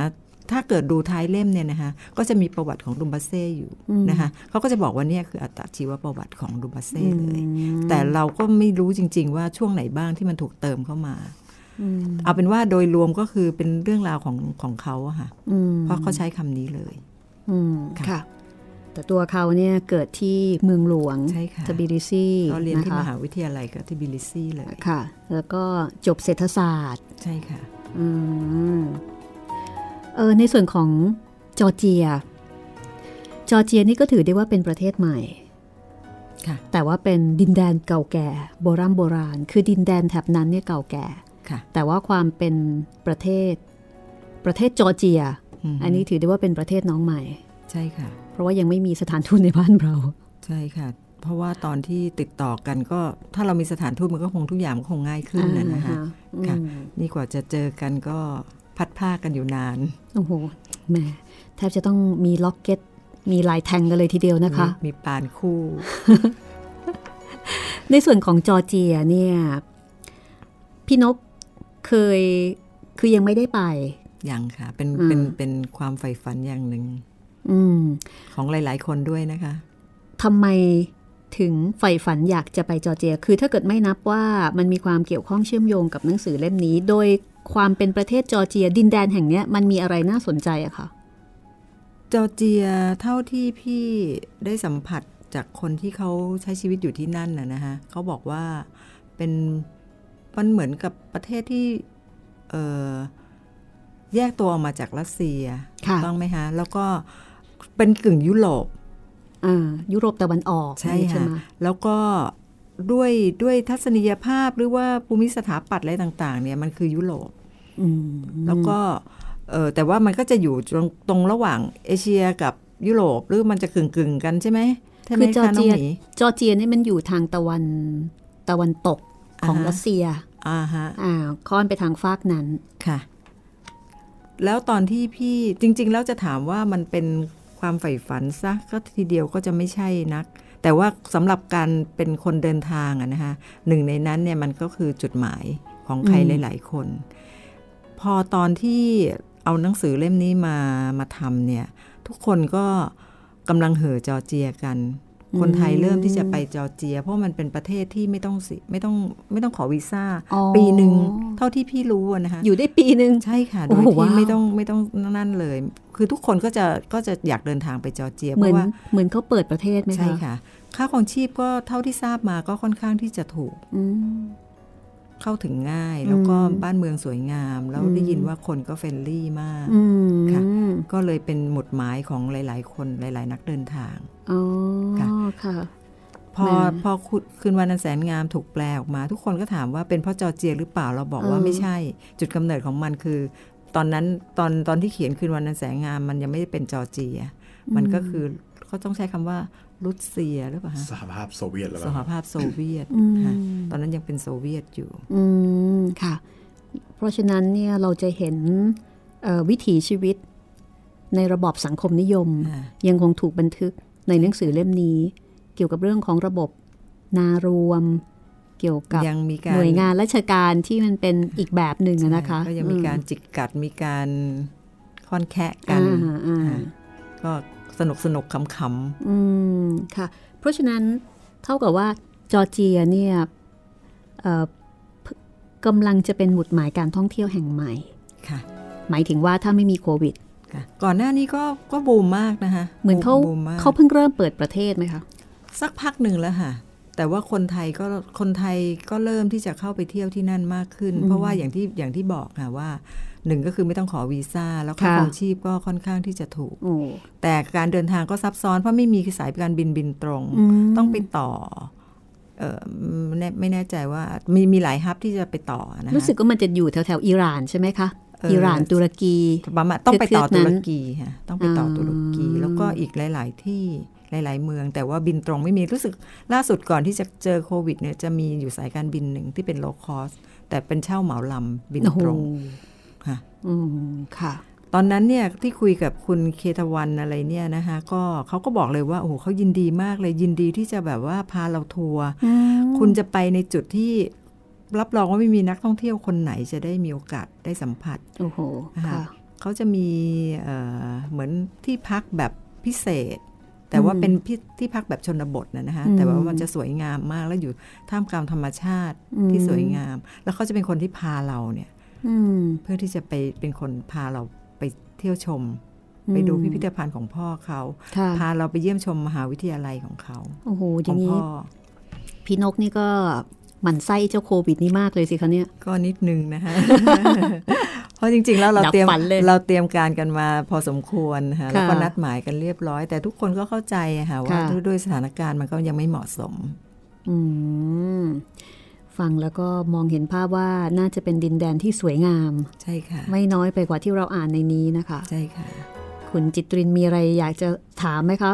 ถ้าเกิดดูท้ายเล่มเนี่ยนะคะก็จะมีประวัติของดุมบาเซ่อยู่นะคะเขาก็จะบอกว่าเนี่ยคืออัตชีวประวัติของดุมบาเซ่เลยแต่เราก็ไม่รู้จริงๆว่าช่วงไหนบ้างที่มันถูกเติมเข้ามาเอาเป็นว่าโดยรวมก็คือเป็นเรื่องราวของเขาค่ะเพราะเขาใช้คำนี้เลยค่ะแต่ตัวเขาเนี่ยเกิดที่เมืองหลวงทบิลิซีก็เรียนที่มหาวิทยาลัยกับทบิลิซีเลยค่ะแล้วก็จบเศรษฐศาสตร์ใช่ค่ะในส่วนของจอร์เจียนี่ก็ถือได้ว่าเป็นประเทศใหม่ค่ะแต่ว่าเป็นดินแดนเก่าแก่โบราณคือดินแดนแถบนั้นเนี่ยเก่าแก่ค่ะแต่ว่าความเป็นประเทศจอร์เจียอันนี้ถือได้ว่าเป็นประเทศน้องใหม่ใช่ค่ะเพราะว่ายังไม่มีสถานทูตในบ้านเราใช่ค่ะเพราะว่าตอนที่ติดต่อกันก็ถ้าเรามีสถานทูตมันก็คงทุกอย่างมันคงง่ายขึ้นนะคะค่ะนี่กว่าจะเจอกันก็พัดผ้ากันอยู่นานโอ้โหแม่แทบจะต้องมีล็อกเก็ตมีลายแทงกันเลยทีเดียวนะคะมีปานคู่ ในส่วนของจอร์เจียเนี่ยพี่นกเคย คือยังไม่ได้ไปยังค่ะเป็นความใฝ่ฝันอย่างหนึ่งของหลายๆคนด้วยนะคะทำไมถึงใฝ่ฝันอยากจะไปจอร์เจียคือถ้าเกิดไม่นับว่ามันมีความเกี่ยวข้องเชื่อมโยงกับหนังสือเล่มนี้โดยความเป็นประเทศจอร์เจียดินแดนแห่งนี้มันมีอะไรน่าสนใจอะคะจอร์เจียเท่าที่พี่ได้สัมผัสจากคนที่เขาใช้ชีวิตอยู่ที่นั่นนะคะเขาบอกว่าเป็นมันเหมือนกับประเทศที่แยกตัวออกมาจากรัสเซียต้องไหมคะแล้วก็เป็นกึ่งยุโรปยุโรปตะวันออกใช่ค่ะแล้วก็ด้วยทัศนียภาพหรือว่าภูมิสถาปัตย์อะไรต่างๆเนี่ยมันคือยุโรปแล้วก็แต่ว่ามันก็จะอยู่ตรงระหว่างเอเชียกับยุโรปหรือมันจะกึ่งกันใช่ไหมคือจอร์เจียนี่มันอยู่ทางตะวันตกของรัสเซียค่อนไปทางฟากนั้นค่ะแล้วตอนที่พี่จริงๆแล้วจะถามว่ามันเป็นความใฝ่ฝันซะก็ทีเดียวก็จะไม่ใช่นักแต่ว่าสำหรับการเป็นคนเดินทางนะคะหนึ่งในนั้นเนี่ยมันก็คือจุดหมายของใครหลายๆคนพอตอนที่เอาหนังสือเล่มนี้มาทำเนี่ยทุกคนก็กำลังเห่อจอร์เจียกันคนไทยเริ่มที่จะไปจอร์เจียเพราะมันเป็นประเทศที่ไม่ต้องขอวีซ่าปีหนึ่งเท่าที่พี่รู้นะคะอยู่ได้ปีหนึ่งใช่ค่ะโดยที่ไม่ต้องนั่นเลยคือทุกคนก็จะอยากเดินทางไปจอร์เจียเพราะว่าเหมือนเขาเปิดประเทศไหมคะใช่ค่ะค่าของชีพก็เท่าที่ทราบมาก็ค่อนข้างที่จะถูกเข้าถึงง่ายแล้วก็บ้านเมืองสวยงามแล้วได้ยินว่าคนก็เฟรนลี่มากค่ะก็เลยเป็นหมุดหมายของหลายๆคนหลายๆนักเดินทางค่ะพอคืนวันอันแสนงามถูกแปลออกมาทุกคนก็ถามว่าเป็นเพราะจอร์เจียหรือเปล่าเราบอกว่าไม่ใช่จุดกำเนิดของมันคือตอนนั้นตอนที่เขียนคืนวันอันแสนงามมันยังไม่ได้เป็นจอร์เจียมันก็คือเขาต้องใช้คำว่ารัสเซียหรือเปล่าสหภาพโซเวียตหรือเปล่าสหภาพโซเวียตค่ะตอนนั้นยังเป็นโซเวียตอยู่ค่ะเพราะฉะนั้นเนี่ยเราจะเห็นวิถีชีวิตในระบอบสังคมนิยมยังคงถูกบันทึกในหนังสือเล่มนี้เกี่ยวกับเรื่องของระบบนารวมเกี่ยวกับหน่วยงานราชการที่มันเป็นอีกแบบหนึ่งนะคะก็ยังมีการจิกกัดมีการค่อนแคะกันก็สนุกขำๆค่ะเพราะฉะนั้นเท่ากับว่าจอร์เจียเนี่ยกำลังจะเป็นหมุดหมายการท่องเที่ยวแห่งใหม่ค่ะหมายถึงว่าถ้าไม่มีโควิดก่อนหน้านี้ก็บูมมากนะคะเหมือนเขาเพิ่งเริ่มเปิดประเทศไหมคะสักพักหนึ่งแล้วค่ะแต่ว่าคนไทยก็เริ่มที่จะเข้าไปเที่ยวที่นั่นมากขึ้นเพราะว่าอย่างที่บอกค่ะว่าหนึ่งก็คือไม่ต้องขอวีซ่าแล้วค่าครองชีพก็ค่อนข้างที่จะถูกแต่การเดินทางก็ซับซ้อนเพราะไม่มีสายการบินตรงต้องไปต่อไม่แน่ใจว่ามีหลายฮับที่จะไปต่อนะคะรู้สึกว่ามันจะอยู่แถวอิหร่านใช่ไหมคะอิหร่านตุรกีต้องไปต่อตุรกีค่ะต้องไปต่อตุรกีแล้วก็อีกหลายๆที่หลายๆเมืองแต่ว่าบินตรงไม่มีรู้สึกล่าสุดก่อนที่จะเจอโควิดเนี่ยจะมีอยู่สายการบินหนึ่งที่เป็นโลคอสแต่เป็นเช่าเหมาลำบินตรงค่ะตอนนั้นเนี่ยที่คุยกับคุณเคทวันอะไรเนี่ยนะคะก็เขาก็บอกเลยว่าโอ้โหเขายินดีมากเลยยินดีที่จะแบบว่าพาเราทัวร์คุณจะไปในจุดที่รับรองว่าไม่มีนักท่องเที่ยวคนไหนจะได้มีโอกาสได้สัมผัสโอ้โหค่ะเขาจะมีเหมือนที่พักแบบพิเศษแต่ว่าเป็นที่พักแบบชนบทนะคะแต่ว่ามันจะสวยงามมากแล้วอยู่ท่ามกลางธรรมชาติที่สวยงามแล้วเขาจะเป็นคนที่พาเราเนี่ยเพื่อที่จะไปเป็นคนพาเราไปเที่ยวชมไปดูพิพิธภัณฑ์ของพ่อเขาพาเราไปเยี่ยมชมมหาวิทยาลัยของเขาโอ้โหอย่างนี้พี่นกนี่ก็หมั่นไส้เจ้าโควิดนี่มากเลยสิคะเนี่ยก็นิดนึงนะคะ เพราะจริงๆแล้วเราเตรียมการกันมาพอสมควรค่ะแล้วก็นัดหมายกันเรียบร้อยแต่ทุกคนก็เข้าใจค่ะว่าด้วยสถานการณ์มันก็ยังไม่เหมาะสมฟังแล้วก็มองเห็นภาพว่าน่าจะเป็นดินแดนที่สวยงามใช่ค่ะไม่น้อยไปกว่าที่เราอ่านในนี้นะคะใช่ค่ะคุณจิตรินมีอะไรอยากจะถามไหมคะ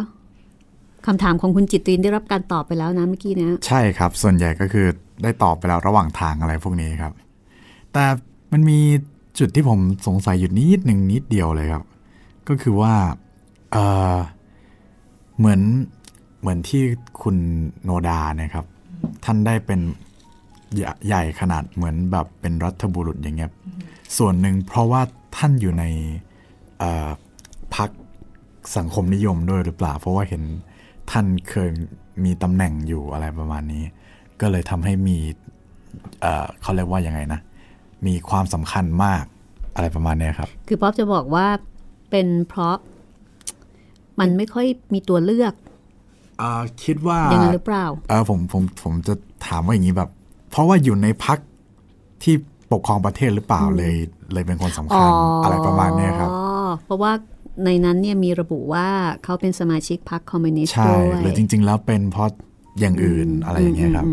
คำถามของคุณจิตรินได้รับการตอบไปแล้วนะเมื่อกี้นะใช่ครับส่วนใหญ่ก็คือได้ตอบไปแล้วระหว่างทางอะไรพวกนี้ครับแต่มันมีจุดที่ผมสงสัยอยู่นิดเดียวเลยครับก็คือว่าเหมือนที่คุณโนดานะครับท่านได้เป็น ใหญ่ขนาดเหมือนแบบเป็นรัฐบุรุษอย่างเงี้ยส่วนหนึ่งเพราะว่าท่านอยู่ในพรรคสังคมนิยมด้วยหรือเปล่าเพราะว่าเห็นท่านเคยมีตำแหน่งอยู่อะไรประมาณนี้ก็เลยทำให้มีเขาเรียกว่ายังไงนะมีความสำคัญมากอะไรประมาณนี้ครับคือป๊อปจะบอกว่าเป็นเพราะมันไม่ค่อยมีตัวเลือกคิดว่าอย่างนั้นหรือเปล่าผมจะถามว่าอย่างนี้แบบเพราะว่าอยู่ในพรรคที่ปกครองประเทศหรือเปล่าเลยเป็นคนสำคัญ อะไรประมาณนี้ครับเพราะว่าในนั้นเนี่ยมีระบุว่าเขาเป็นสมาชิกพรรคคอมมิวนิสต์ใช่หรือจริงๆแล้วเป็นเพราะอย่างอื่น อะไรอย่างเงี้ยครับ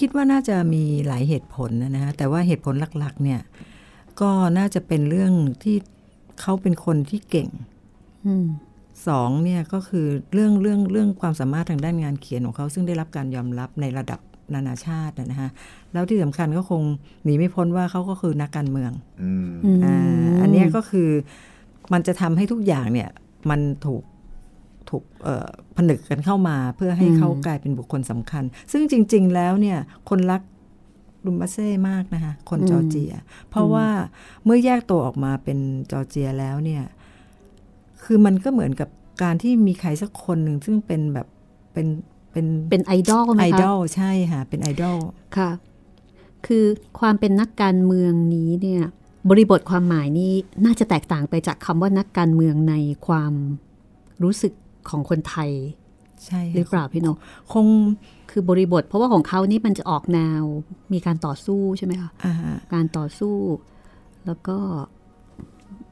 คิดว่าน่าจะมีหลายเหตุผลนะฮะแต่ว่าเหตุผลหลักๆเนี่ยก็น่าจะเป็นเรื่องที่เขาเป็นคนที่เก่งสองเนี่ยก็คือเรื่องความสามารถทางด้านงานเขียนของเขาซึ่งได้รับการยอมรับในระดับนานาชาตินะฮะแล้วที่สำคัญก็คงหนีไม่พ้นว่าเขาก็คือนักการเมืองอันนี้ก็คือมันจะทำให้ทุกอย่างเนี่ยมันถูกผนึกกันเข้ามาเพื่อให้เขากลายเป็นบุคคลสำคัญซึ่งจริงๆแล้วเนี่ยคนรักลุมบัสเซ่มากนะคะคนจอร์เจียเพราะว่าเมื่อแยกตัวออกมาเป็นจอร์เจียแล้วเนี่ยคือมันก็เหมือนกับการที่มีใครสักคนหนึ่งซึ่งเป็นแบบเป็นไอดอลไหมคะไอดอลใช่ค่ะเป็นไอดอลค่ะคือความเป็นนักการเมืองนี้เนี่ยบริบทความหมายนี้น่าจะแตกต่างไปจากคำว่านักการเมืองในความรู้สึกของคนไทยใช่หรือเปล่าพี่นกคงคือบริบทเพราะว่าของเขานี่มันจะออกแนวมีการต่อสู้ใช่ไหมคะการต่อสู้แล้วก็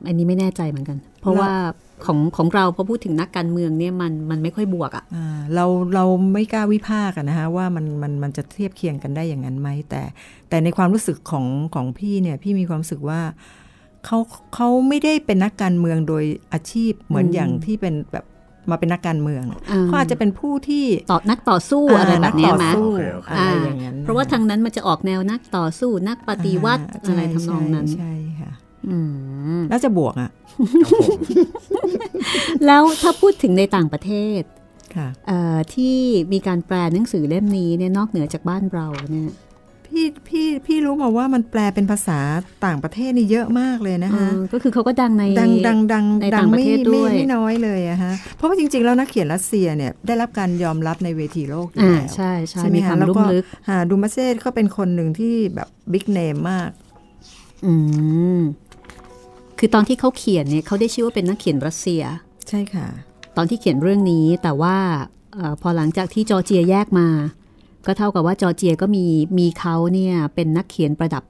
อันนี้ไม่แน่ใจเหมือนกันเพราะว่าของเราพอพูดถึงนักการเมืองเนี่ยมันไม่ค่อยบวก เราไม่กล้าวิพากษ์นะฮะว่ามันจะเทียบเคียงกันได้อย่างนั้นไหมแต่ในความรู้สึกของพี่เนี่ยพี่มีความรู้สึกว่าเขาไม่ได้เป็นนักการเมืองโดยอาชีพเหมือนอย่างที่เป็นแบบมาเป็นนักการเมืองเขาอาจจะเป็นผู้ที่นักต่อสู้อะไรแบบนี้ไหมเพราะว่าทางนั้นมันจะออกแนวนักต่อสู้นักปฏิวัติอะไรทำนองนั้นใช่ค่ะแล้วจะบวกอ่ะ แล้วถ้าพูดถึงในต่างประเทศที่มีการแปลหนังสือเล่มนี้เนี่ยนอกเหนือจากบ้านเราเนี่ยพี่รู้มาว่ามันแปลเป็นภาษาต่างประเทศนี่เยอะมากเลยนะคะก็คือเขาก็ดังในต่างประเทศด้วยไม่น้อยเลยอะฮะเพราะว่าจริงๆแล้วนักเขียนรัสเซียเนี่ยได้รับการยอมรับในเวทีโลกอยู่แล้วใช่ใช่มีความลุ่มลึกดูมาเซ่ก็เป็นคนหนึ่งที่แบบบิ๊กเนมมากคือตอนที่เขาเขียนเนี่ยเขาได้ชื่อว่าเป็นนักเขียนรัสเซียใช่ค่ะตอนที่เขียนเรื่องนี้แต่ว่าพอหลังจากที่จอร์เจียแยกมาก็เท่ากับว่าจอร์เจียก็มีเขาเนี่ยเป็นนักเขียนประดั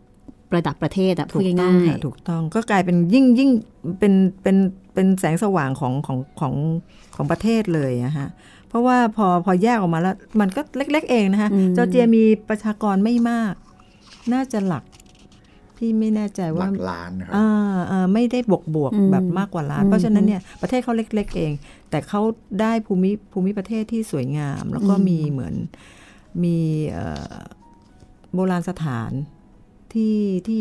บประเทศอะพูดง่ายๆถูกต้องก็กลายเป็นยิ่งเป็นแสงสว่างของประเทศเลยนะฮะเพราะว่าพอแยกออกมาแล้วมันก็เล็กๆเองนะคะจอร์เจียมีประชากรไม่มากน่าจะหลักพี่ไม่แน่ใจว่าล้านนะครับไม่ได้บวกแบบมากกว่าล้านเพราะฉะนั้นเนี่ยประเทศเขาเล็กๆเองแต่เขาได้ภูมิประเทศที่สวยงามแล้วก็มีเหมือนมีโบราณสถานที่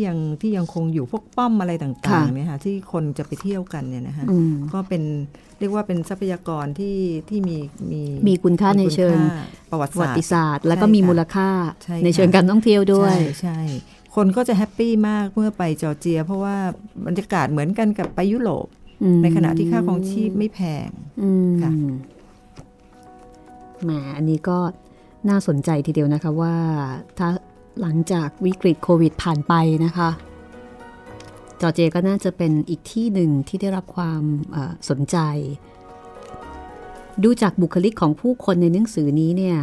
ยังคงอยู่พวกป้อมอะไรต่างๆเนี่ยค่ะที่คนจะไปเที่ยวกันเนี่ยนะคะก็เป็นเรียกว่าเป็นทรัพยากรที่มีคุณค่าในเชิงประวัติศาสตร์แล้วก็มีมูลค่าในเชิงการท่องเที่ยวด้วยใช่คนก็จะแฮปปี้มากเมื่อไปจอร์เจียเพราะว่าบรรยากาศเหมือนกันกับไปยุโรปในขณะที่ค่าของชีพไม่แพงค่ะแหมอันนี้ก็น่าสนใจทีเดียวนะคะว่าถ้าหลังจากวิกฤตโควิดผ่านไปนะคะจอร์เจียก็น่าจะเป็นอีกที่หนึ่งที่ได้รับความสนใจดูจากบุคลิกของผู้คนในหนังสือนี้เนี่ย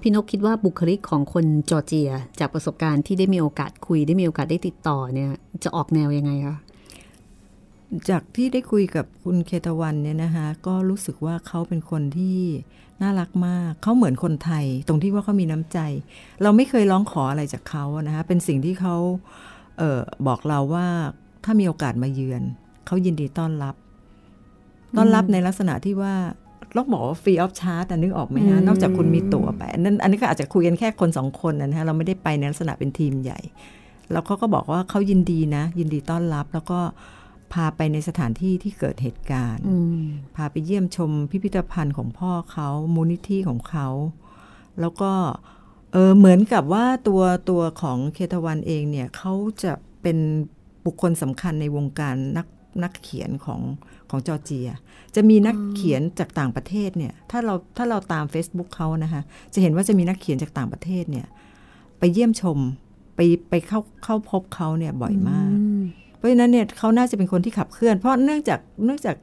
พี่นกคิดว่าบุคลิกของคนจอร์เจียจากประสบการณ์ที่ได้มีโอกาสคุยได้มีโอกาสได้ติดต่อเนี่ยจะออกแนวยังไงคะจากที่ได้คุยกับคุณเคตวันเนี่ยนะคะก็รู้สึกว่าเขาเป็นคนที่น่ารักมากเขาเหมือนคนไทยตรงที่ว่าเขามีน้ำใจเราไม่เคยร้องขออะไรจากเขานะคะเป็นสิ่งที่เขาบอกเราว่าถ้ามีโอกาสมาเยือนเขายินดีต้อนรับในลักษณะที่ว่าล็อกบอกว่าฟรีออฟชาร์จแต่นึกออกไหมฮะนอกจากคุณมีตั๋วไปอันนี้ก็อาจจะคุยกันแค่คนสองคนนะฮะเราไม่ได้ไปในลักษณะเป็นทีมใหญ่แล้วเขาก็บอกว่าเขายินดีนะยินดีต้อนรับแล้วก็พาไปในสถานที่ที่เกิดเหตุการณ์พาไปเยี่ยมชมพิพิธภัณฑ์ของพ่อเขามูลนิธิของเขา แล้วก็เหมือนกับว่าตัวของเคทวันเองเนี่ยเขาจะเป็นบุคคลสำคัญในวงการนักเขียนของจอร์เจียจะมีนักเขียนจากต่างประเทศเนี่ยถ้าเราตาม Facebook เขานะคะจะเห็นว่าจะมีนักเขียนจากต่างประเทศเนี่ยไปเยี่ยมชมไปเข้าพบเขาเนี่ยบ่อยมากเพราะฉะนั้นเนี่ยเขาน่าจะเป็นคนที่ขับเคลื่อนเพราะเนื่องจาก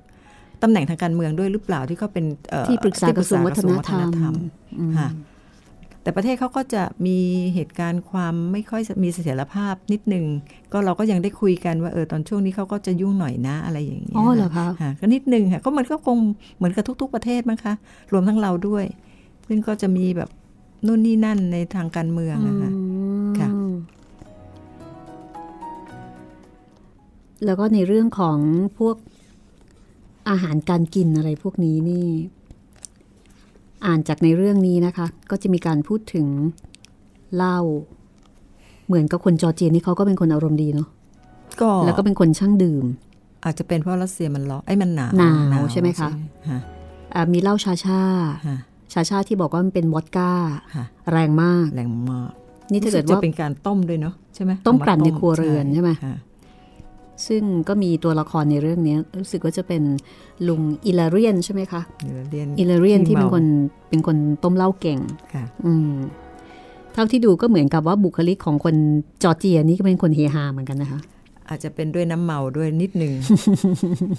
ตำแหน่งทางการเมืองด้วยหรือเปล่าที่เขาเป็นที่ปรึกษากระทรวงวัฒนธรรมค่ะแต่ประเทศเขาก็จะมีเหตุการณ์ความไม่ค่อยมีเสถียรภาพนิดนึงก็เราก็ยังได้คุยกันว่าตอนช่วงนี้เขาก็จะยุ่งหน่อยนะอะไรอย่างเงี้ยอ๋อเหรอคะก็นิดนึงค่ะก็มันก็คงเหมือนกับทุกๆประเทศมั้งคะรวมทั้งเราด้วยซึ่งก็จะมีแบบนู่นนี่นั่นในทางการเมืองนะคะค่ะแล้วก็ในเรื่องของพวกอาหารการกินอะไรพวกนี้นี่อ่านจากในเรื่องนี้นะคะก็จะมีการพูดถึงเหล้าเหมือนกับคนจอร์เจียนี่เขาก็เป็นคนอารมณ์ดีเนาะก็แล้วก็เป็นคนช่างดื่มอาจจะเป็นเพราะรัสเซียมันร้อนมันหนาวใช่ไหมคะมีเหล้าชาที่บอกว่ามันเป็นวอดก้าแรงมากนี่ถ้าเกิดว่าจะเป็นการต้มด้วยเนาะใช่ไหมต้มกลั่นในครัวเรือนใช่ไหมซึ่งก็มีตัวละครในเรื่องนี้รู้สึกว่าจะเป็นลุงอิลาเรียนใช่ไหมคะอิลาเรียนที่เป็นคนต้มเหล้าเก่งค่ะเท่าที่ดูก็เหมือนกับว่าบุคลิกของคนจอร์เจียนี่ก็เป็นคนเฮฮาเหมือนกันนะคะอาจจะเป็นด้วยน้ำเมาด้วยนิดนึง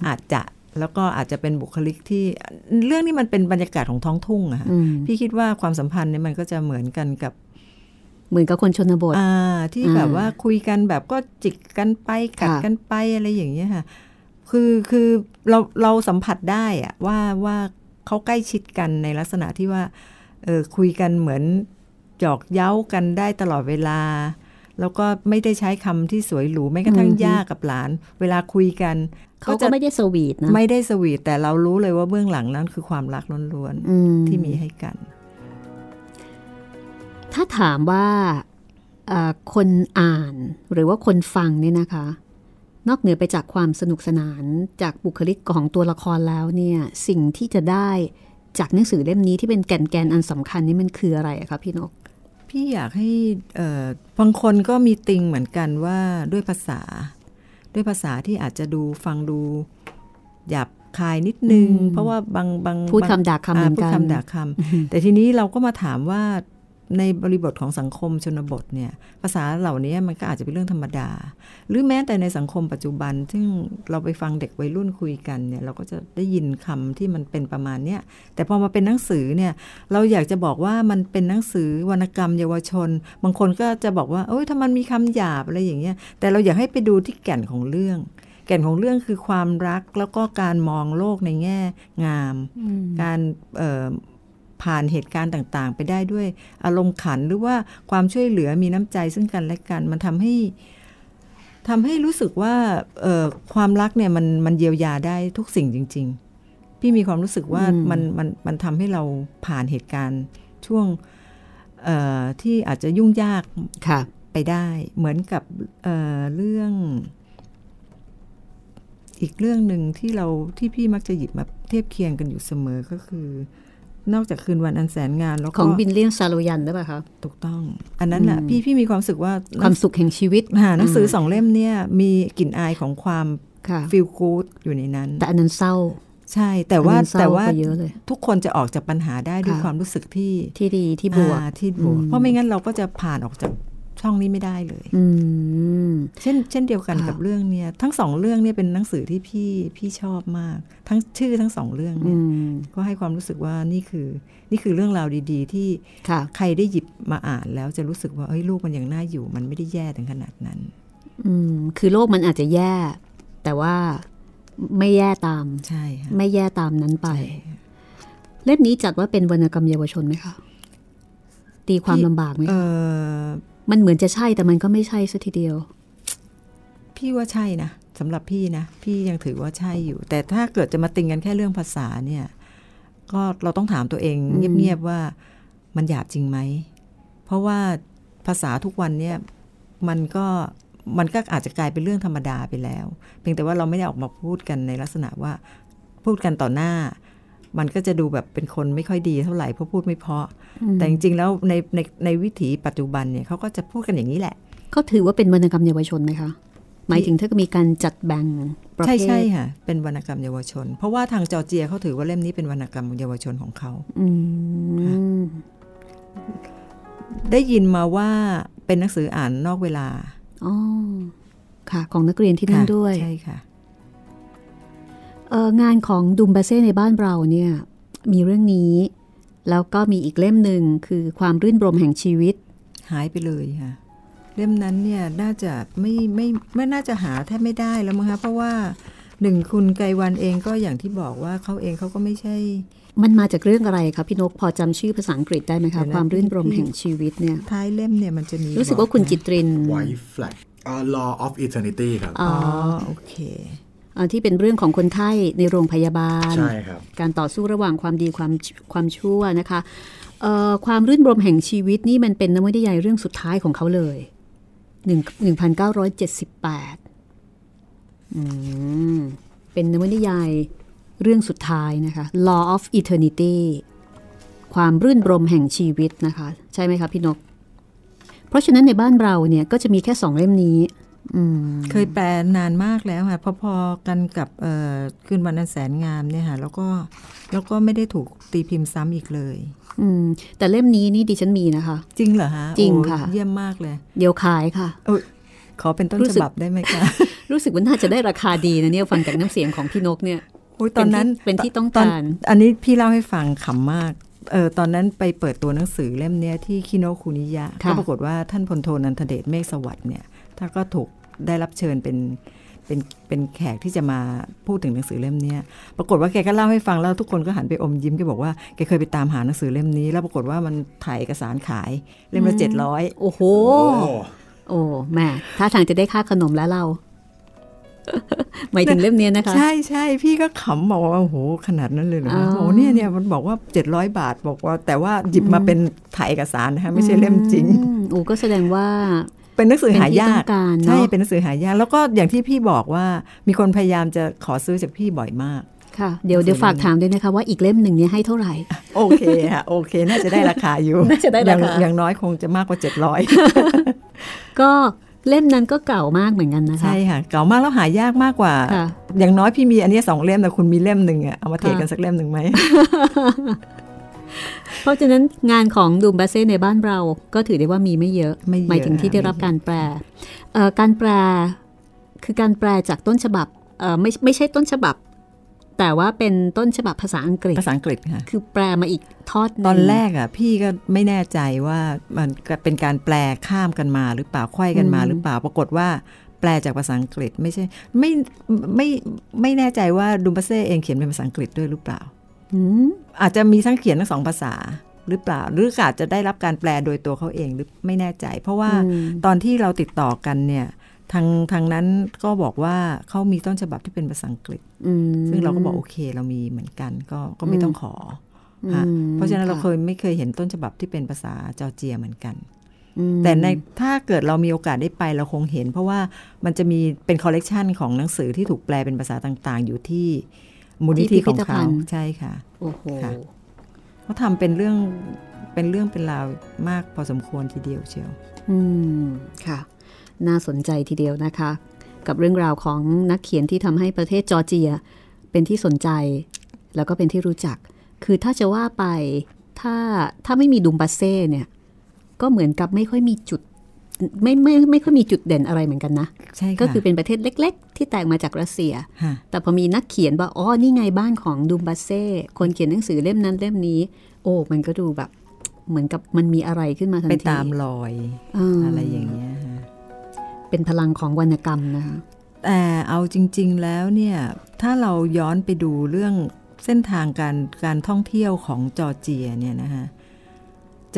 อาจจะแล้วก็อาจจะเป็นบุคลิกที่เรื่องนี้มันเป็นบรรยากาศของท้องทุ่งอะพี่คิดว่าความสัมพันธ์เนี่ยมันก็จะเหมือนกันกับคนชนบทที่แบบว่าคุยกันแบบก็จิกกันไปกัดกันไปอะไรอย่างเงี้ยค่ะคือเราสัมผัสได้อะว่าเขาใกล้ชิดกันในลักษณะที่ว่าคุยกันเหมือนหยอกเย้ากันได้ตลอดเวลาแล้วก็ไม่ได้ใช้คำที่สวยหรูแม้กระทั่งย่ากับหลานเวลาคุยกันเขาก็ไม่ได้สวีทนะไม่ได้สวีทแต่เรารู้เลยว่าเบื้องหลังนั้นคือความรักล้วนๆที่มีให้กันถ้าถามว่าคนอ่านหรือว่าคนฟังเนี่ยนะคะนอกเหนือไปจากความสนุกสนานจากบุคลิกของตัวละครแล้วเนี่ยสิ่งที่จะได้จากหนังสือเล่มนี้ที่เป็นแกนอันสำคัญนี่มันคืออะไรคะพี่นกพี่อยากให้บางคนก็มีติงเหมือนกันว่าด้วยภาษาที่อาจจะดูฟังดูหยาบคายนิดนึงเพราะว่าบางพูดคำด่าคำเหมือนกันพูดคำด่าคำแต่ทีนี้เราก็มาถามว่าในบริบทของสังคมชนบทเนี่ยภาษาเหล่านี้มันก็อาจจะเป็นเรื่องธรรมดาหรือแม้แต่ในสังคมปัจจุบันซึ่งเราไปฟังเด็กวัยรุ่นคุยกันเนี่ยเราก็จะได้ยินคำที่มันเป็นประมาณเนี้ยแต่พอมาเป็นหนังสือเนี่ยเราอยากจะบอกว่ามันเป็นหนังสือวรรณกรรมเยาวชนบางคนก็จะบอกว่าโอ๊ยถ้ามันมีคำหยาบอะไรอย่างเงี้ยแต่เราอยากให้ไปดูที่แก่นของเรื่องคือความรักแล้วก็การมองโลกในแง่งามการผ่านเหตุการณ์ต่างๆไปได้ด้วยอารมณ์ขันหรือว่าความช่วยเหลือมีน้ำใจซึ่งกันและกันมันทำให้รู้สึกว่าความรักเนี่ยมันเยียวยาได้ทุกสิ่งจริงๆพี่มีความรู้สึกว่ามันทำให้เราผ่านเหตุการณ์ช่วงที่อาจจะยุ่งยากไปได้เหมือนกับเรื่องอีกเรื่องหนึ่งที่พี่มักจะหยิบมาเทียบเคียงกันอยู่เสมอก็คือนอกจากคืนวันอันแสนงามแล้วของวินเลียมซาโลยันได้ป่ะคะถูกต้องอันนั้นน่ะพี่มีความรู้สึกว่าความสุขแห่งชีวิตหนังสือ2เล่มเนี่ยมีกลิ่นอายของความฟีลกู๊ดอยู่ในนั้นแต่อันนั้นเศร้าใช่แต่ว่าทุกคนจะออกจากปัญหาได้ด้วยความรู้สึกที่ดีที่บวกเพราะไม่งั้นเราก็จะผ่านออกจากช่องนี้ไม่ได้เลยเช่นเดียวกันกับเรื่องเนี้ยทั้งสองเรื่องเนี่ยเป็นหนังสือที่พี่ชอบมากทั้งชื่อทั้งสองเรื่องเนี่ยก็ให้ความรู้สึกว่านี่คือเรื่องราวดีๆที่ใครได้หยิบมาอ่านแล้วจะรู้สึกว่าเฮ้ยโลกมันยังน่าอยู่มันไม่ได้แย่ถึงขนาดนั้นคือโลกมันอาจจะแย่แต่ว่าไม่แย่ตามใช่ค่ะไม่แย่ตามนั้นไปเล่มนี้จัดว่าเป็นวรรณกรรมเยาวชนไหมคะตีความลำบากไหมมันเหมือนจะใช่แต่มันก็ไม่ใช่ซะทีเดียวพี่ว่าใช่นะสำหรับพี่นะพี่ยังถือว่าใช่อยู่แต่ถ้าเกิดจะมาติงกันแค่เรื่องภาษาเนี่ยก็เราต้องถามตัวเองเงียบๆว่ามันหยาบจริงไหมเพราะว่าภาษาทุกวันเนี่ยมันก็อาจจะกลายเป็นเรื่องธรรมดาไปแล้วเพียงแต่ว่าเราไม่ได้ออกมาพูดกันในลักษณะว่าพูดกันต่อหน้า มันก็จะดูแบบเป็นคนไม่ค่อยดีเท่าไหร่เพราะพูดไม่เพาะแต่จริงๆแล้วในวิถีปัจจุบันเนี่ยเขาก็จะพูดกันอย่างนี้แหละก็ถือว่าเป็นวรรณกรรมเยาวชนไหมคะหมายถึงถ้ามีการจัดแบ่งประเภทใช่ๆค่ะเป็นวรรณกรรมเยาวชนเพราะว่าทางจอร์เจียเขาถือว่าเล่มนี้เป็นวรรณกรรมเยาวชนของเขาได้ยินมาว่าเป็นหนังสืออ่านนอกเวลาอ๋อค่ะของนักเรียนที่นั่นด้วยใช่ค่ะงานของดุมเบเซ่ในบ้านเราเนี่ยมีเรื่องนี้แล้วก็มีอีกเล่มหนึ่งคือความรื่นรมแห่งชีวิตหายไปเลยค่ะเล่มนั้นเนี่ยน่าจะไม่น่าจะหาแทบไม่ได้แล้วมั้งคะเพราะว่าหนึ่งคุณไกวันเองก็อย่างที่บอกว่าเขาเองเขาก็ไม่ใช่มันมาจากเรื่องอะไรคะพี่นกพอจำชื่อภาษาอังกฤษได้ไหมคะความรื่นรมแห่งชีวิตเนี่ยท้ายเล่มเนี่ยมันจะมีรู้สึกว่าคุณจิตริน White Flag Law of Eternity ครับอ๋อโอเคที่เป็นเรื่องของคนไข้ในโรงพยาบาลใช่ครับการต่อสู้ระหว่างความดีความชั่วนะคะความรื่นรมย์แห่งชีวิตนี่มันเป็นนวนิยายเรื่องสุดท้ายของเขาเลย1978เป็นนวนิยายเรื่องสุดท้ายนะคะ Law of Eternity ความรื่นรมย์แห่งชีวิตนะคะใช่ไหมคะพี่นกเพราะฉะนั้นในบ้านเราเนี่ยก็จะมีแค่2เล่มนี้เคยแปลนานมากแล้วค่ะพอๆกันกับคืนวันอันแสนงามเนี่ยค่ะแล้วก็ไม่ได้ถูกตีพิมพ์ซ้ำอีกเลยแต่เล่มนี้นี่ดิฉันมีนะคะจริงเหรอคะจริงค่ะเยี่ยมมากเลยเดี๋ยวขายค่ะขอเป็นต้นฉบับได้ไหมคะ รู้สึกว่าน่าจะได้ราคาดีนะเนี่ยฟังจากน้ำเสียงของพี่นกเนี่ยตอนนั้นเป็นที่ต้องการอันนี้พี่เล่าให้ฟังขำมากตอนนั้นไปเปิดตัวหนังสือเล่มนี้ที่คิโนคุนิยะก็ปรากฏว่าท่านพลโทนันทเดชเมฆสวัสดิ์เนี่ยถ้าก็ถูกได้รับเชิญเป็นแขกที่จะมาพูดถึงหนังสือเล่มนี้ปรากฏว่าแกก็เล่าให้ฟังแล้วทุกคนก็หันไปอมยิ้มแกบอกว่าแกเคยไปตามหาหนังสือเล่มนี้แล้วปรากฏว่ามันถ่ายเอกสารขายเล่มละ700โอ้โหโอ้แม่ถ้าทางจะได้ค่าขนมแล้วเราหมายถึงเล่มนี้นะคะใช่ใช่พี่ก็ขำบอกว่าโอ้โหขนาดนั้นเลยเหรอโอ้เนี่ยมันบอกว่า700 บาทบอกว่าแต่ว่าหยิบมาเป็นถ่ายเอกสารนะคะไม่ใช่เล่มจริงโอ้ก็แสดงว่าเป็นหนังสือหายากใช่เป็นหนังสือหายากแล้วก็อย่างที่พี่บอกว่ามีคนพยายามจะขอซื้อจากพี่บ่อยมากค่ะเดี๋ยวฝากถามด้วยนะคะว่าอีกเล่มหนึ่งนี้ให้เท่าไหร่โอเคค่ะโอเคน่าจะได้ราคาอยู่น่าจะได้ราคาอย่างน้อยคงจะมากกว่า700ก็เล่มนั้นก็เก่ามากเหมือนกันนะคะใช่ค่ะเก่ามากแล้วหายากมากกว่าอย่างน้อยพี่มีอันนี้2เล่มแต่คุณมีเล่มหนึ่งอะเอามาเทกันสักเล่มหนึ่งไหมเพราะฉะนั้นงานของดุมเบเซ่ในบ้านเราก็ถือได้ว่ามีไม่เยอะหมายถึงที่ได้รับการแปลการแปลคือการแปลจากต้นฉบับไม่ใช่ต้นฉบับแต่ว่าเป็นต้นฉบับภาษาอังกฤษภาษาอังกฤษค่ะคือแปลมาอีกทอดตอนแรกอ่ะพี่ก็ไม่แน่ใจว่ามันเป็นการแปลข้ามกันมาหรือเปล่าไขว้กันมาหรือเปล่าปรากฏว่าแปลจากภาษาอังกฤษไม่ใช่ไม่แน่ใจว่าดุมเบเซ่เองเขียนเป็นภาษาอังกฤษด้วยหรือเปล่าอาจจะมีทั้งเขียนทั้ง2ภาษาหรือเปล่าหรืออาจจะได้รับการแปลโดยตัวเขาเองหรือไม่แน่ใจเพราะว่าตอนที่เราติดต่อกันเนี่ยทางนั้นก็บอกว่าเขามีต้นฉบับที่เป็นภาษาอังกฤษซึ่งเราก็บอกโอเคเรามีเหมือนกันก็ไม่ต้องขอค่ะเพราะฉะนั้นเราไม่เคยเห็นต้นฉบับที่เป็นภาษาจอร์เจียเหมือนกันแต่ในถ้าเกิดเรามีโอกาสได้ไปเราคงเห็นเพราะว่ามันจะมีเป็นคอลเลกชันของหนังสือที่ถูกแปลเป็นภาษาต่างๆอยู่ที่มูลนิธิของเขาใช่ค่ะโอ้โหเขาทำเป็นเรื่องเป็นราวมากพอสมควรทีเดียวเชียวค่ะน่าสนใจทีเดียวนะคะกับเรื่องราวของนักเขียนที่ทำให้ประเทศจอร์เจียเป็นที่สนใจแล้วก็เป็นที่รู้จักคือถ้าจะว่าไปถ้าไม่มีดุมบาเซ่เนี่ยก็เหมือนกับไม่ค่อยมีจุดไม่ค่อยมีจุดเด่นอะไรเหมือนกันนะก็คือเป็นประเทศเล็กๆที่แตกมาจากรัสเซียแต่พอมีนักเขียนว่าอ๋อนี่ไงบ้านของดุมบาเซ่คนเขียนหนังสือเล่มนั้นเล่มนี้โอ้มันก็ดูแบบเหมือนกับมันมีอะไรขึ้นมาทันทีไปตามรอยอะไรอย่างเงี้ยเป็นพลังของวรรณกรรมนะคะแต่เอาจริงๆแล้วเนี่ยถ้าเราย้อนไปดูเรื่องเส้นทางการท่องเที่ยวของจอร์เจียเนี่ยนะคะ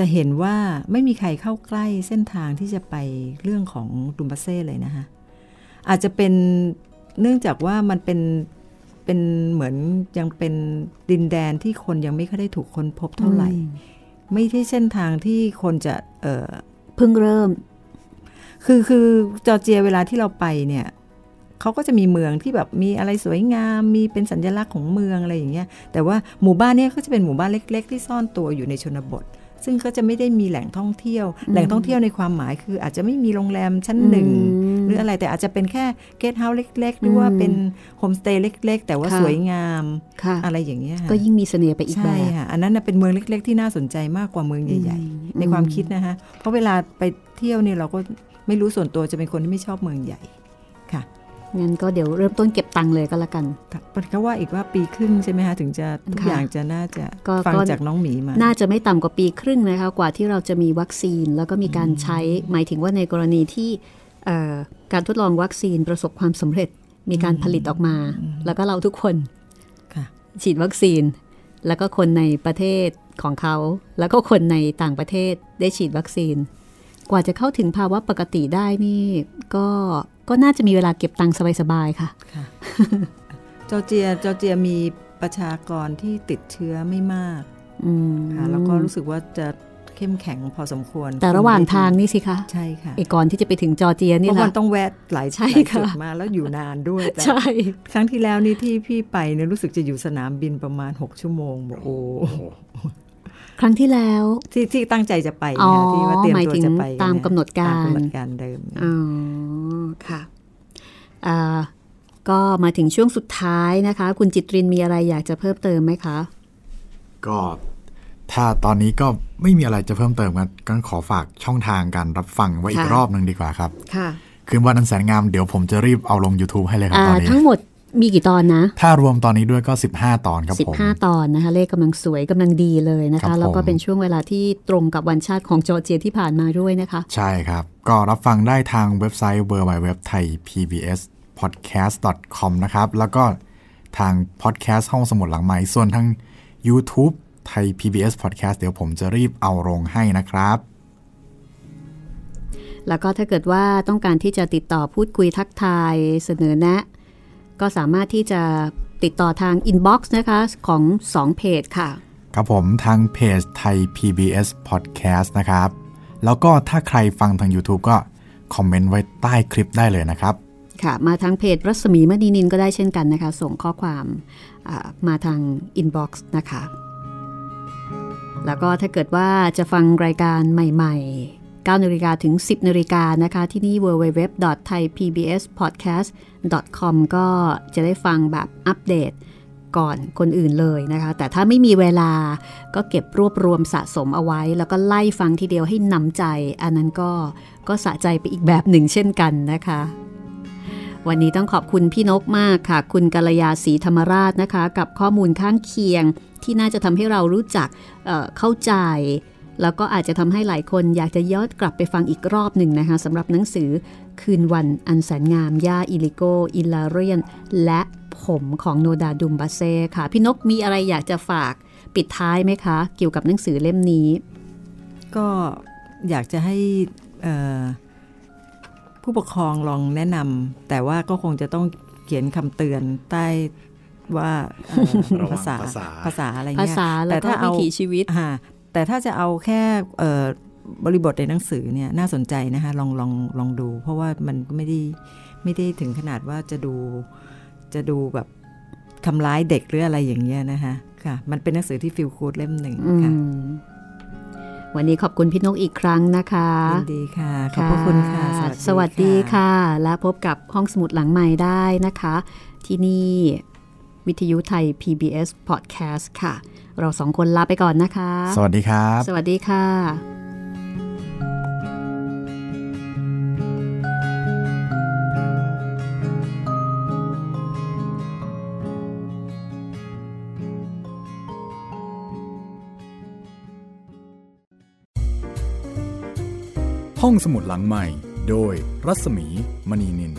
จะเห็นว่าไม่มีใครเข้าใกล้เส้นทางที่จะไปเรื่องของดุมเบเซ่เลยนะคะอาจจะเป็นเนื่องจากว่ามันเป็นเหมือนยังเป็นดินแดนที่คนยังไม่ค่อยได้ถูกค้นพบเท่าไหร่ไม่ใช่เส้นทางที่คนจะเพิ่งเริ่มคือจอร์เจียเวลาที่เราไปเนี่ย เขาก็จะมีเมืองที่แบบมีอะไรสวยงามมีเป็นสัญลักษณ์ของเมืองอะไรอย่างเงี้ยแต่ว่าหมู่บ้านนี้ก็จะเป็นหมู่บ้านเล็กๆที่ซ่อนตัวอยู่ในชนบทซึ่งก็จะไม่ได้มีแหล่งท่องเที่ยวแหล่งท่องเที่ยวในความหมายคืออาจจะไม่มีโรงแรมชั้นหนึ่งหรืออะไรแต่อาจจะเป็นแค่เกสต์เฮาส์เล็กๆหรือว่าเป็นโฮมสเตย์เล็กๆแต่ว่าสวยงามอะไรอย่างเงี้ยก็ยิ่งมีเสน่ห์ไปอีกแบบใช่ค่ะอันนั้นเป็นเมืองเล็กๆที่น่าสนใจมากกว่าเมืองใหญ่ๆในความคิดนะคะเพราะเวลาไปเที่ยวเนี่ยเราก็ไม่รู้ส่วนตัวจะเป็นคนที่ไม่ชอบเมืองใหญ่ค่ะงั้นก็เดี๋ยวเริ่มต้นเก็บตังค์เลยก็แล้วกันมันก็ว่าอีกว่าปีครึ่งใช่ไหมคะถึงจะทุกอย่างจะน่าจะฟังจากน้องหมีมาน่าจะไม่ต่ำกว่าปีครึ่งนะคะกว่าที่เราจะมีวัคซีนแล้วก็มีการใช้หมายถึงว่าในกรณีที่การทดลองวัคซีนประสบความสำเร็จมีการผลิตออกมาแล้วก็เราทุกคนฉีดวัคซีนแล้วก็คนในประเทศของเขาแล้วก็คนในต่างประเทศได้ฉีดวัคซีนกว่าจะเข้าถึงภาวะปกติได้นี่ก็น่าจะมีเวลาเก็บตังค์สบายๆค่ะจอร์เจียมีประชากรที่ติดเชื้อไม่มากค่ะแล้วก็รู้สึกว่าจะเข้มแข็งพอสมควรแต่ระหว่างทางนี่สิคะใช่ค่ะไอ้ก่อนที่จะไปถึงจอร์เจียนี่ล่ะมันต้องแวะหลายจุดมาแล้วอยู่นานด้วยใช่ครั้งที่แล้วนี่ที่พี่ไปเนี่ยรู้สึกจะอยู่สนามบินประมาณ6ชั่วโมงบอกโอ้ครั้งที่แล้วที่ตั้งใจจะไปนะที่ว่าเตรียมตัวจะไปตามกำหนดการเดิมอ๋อค่ะก็มาถึงช่วงสุดท้ายนะคะคุณจิตรินมีอะไรอยากจะเพิ่มเติมไหมคะก็ถ้าตอนนี้ก็ไม่มีอะไรจะเพิ่มเติมกันก็ขอฝากช่องทางการรับฟังไว้อีกรอบนึงดีกว่าครับค่ะคืนวันอันแสนงามเดี๋ยวผมจะรีบเอาลง YouTube ให้เลยครับตอนนี้ทั้งหมดมีกี่ตอนนะถ้ารวมตอนนี้ด้วยก็15ตอนครับผม15ตอนนะคะเลขกำลังสวยกำลังดีเลยนะคะแล้วก็เป็นช่วงเวลาที่ตรงกับวันชาติของจอร์เจียที่ผ่านมาด้วยนะคะใช่ครับก็รับฟังได้ทางเว็บไซต์ www.thaipbspodcast.com นะครับแล้วก็ทางพอดแคสต์ห้องสมุดหลังไมค์ส่วนทาง YouTube ไทย PBS Podcast เดี๋ยวผมจะรีบเอาลงให้นะครับแล้วก็ถ้าเกิดว่าต้องการที่จะติดต่อพูดคุยทักทายเสนอแนะก็สามารถที่จะติดต่อทางอินบ็อกซ์นะคะของ2เพจค่ะครับผมทางเพจไทย PBS Podcast นะครับแล้วก็ถ้าใครฟังทาง YouTube ก็คอมเมนต์ไว้ใต้คลิปได้เลยนะครับค่ะมาทางเพจรัศมีมณีนินก็ได้เช่นกันนะคะส่งข้อความมาทางอินบ็อกซ์นะคะแล้วก็ถ้าเกิดว่าจะฟังรายการใหม่ๆ 9:00 นถึง 10:00 นนะคะที่นี่ www.thaipbspodcast.com ก็จะได้ฟังแบบอัปเดตก่อนคนอื่นเลยนะคะแต่ถ้าไม่มีเวลาก็เก็บรวบรวมสะสมเอาไว้แล้วก็ไล่ฟังทีเดียวให้น้ำใจอันนั้นก็สะใจไปอีกแบบหนึ่งเช่นกันนะคะวันนี้ต้องขอบคุณพี่นกมากค่ะคุณกัลยาศรีธรรมราชนะคะกับข้อมูลข้างเคียงที่น่าจะทำให้เรารู้จักเข้าใจแล้วก็อาจจะทำให้หลายคนอยากจะย้อนกลับไปฟังอีกรอบหนึ่งนะคะสำหรับหนังสือคืนวันอันแสนงามย่าอิลิโกอิลาเรียนและผมของโนดาดุมบาเซ่ค่ะพี่นกมีอะไรอยากจะฝากปิดท้ายไหมคะเกี่ยวกับหนังสือเล่มนี้ก็อยากจะให้ผู้ปกครองลองแนะนำแต่ว่าก็คงจะต้องเขียนคำเตือนใต้ว่าภาษาอะไรเงี้ยแต่ถ้าเอาวิถีชีวิตแต่ถ้าจะเอาแค่บริบทในหนังสือเนี่ยน่าสนใจนะคะลองดูเพราะว่ามันไม่ได้ถึงขนาดว่าจะดูแบบทำร้ายเด็กหรืออะไรอย่างเงี้ยนะคะค่ะมันเป็นหนังสือที่ฟีลกู๊ดเล่มหนึ่งค่ะวันนี้ขอบคุณพี่นกอีกครั้งนะคะยินดีค่ะขอบคุณค่ะสวัสดีค่ะและพบกับห้องสมุดหลังใหม่ได้นะคะที่นี่วิทยุไทย PBS Podcast ค่ะเราสองคนลาไปก่อนนะคะสวัสดีครับสวัสดีค่ะห้องสมุดหลังใหม่โดยรัศมีมณีนิน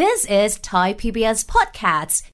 This is Thai PBS Podcasts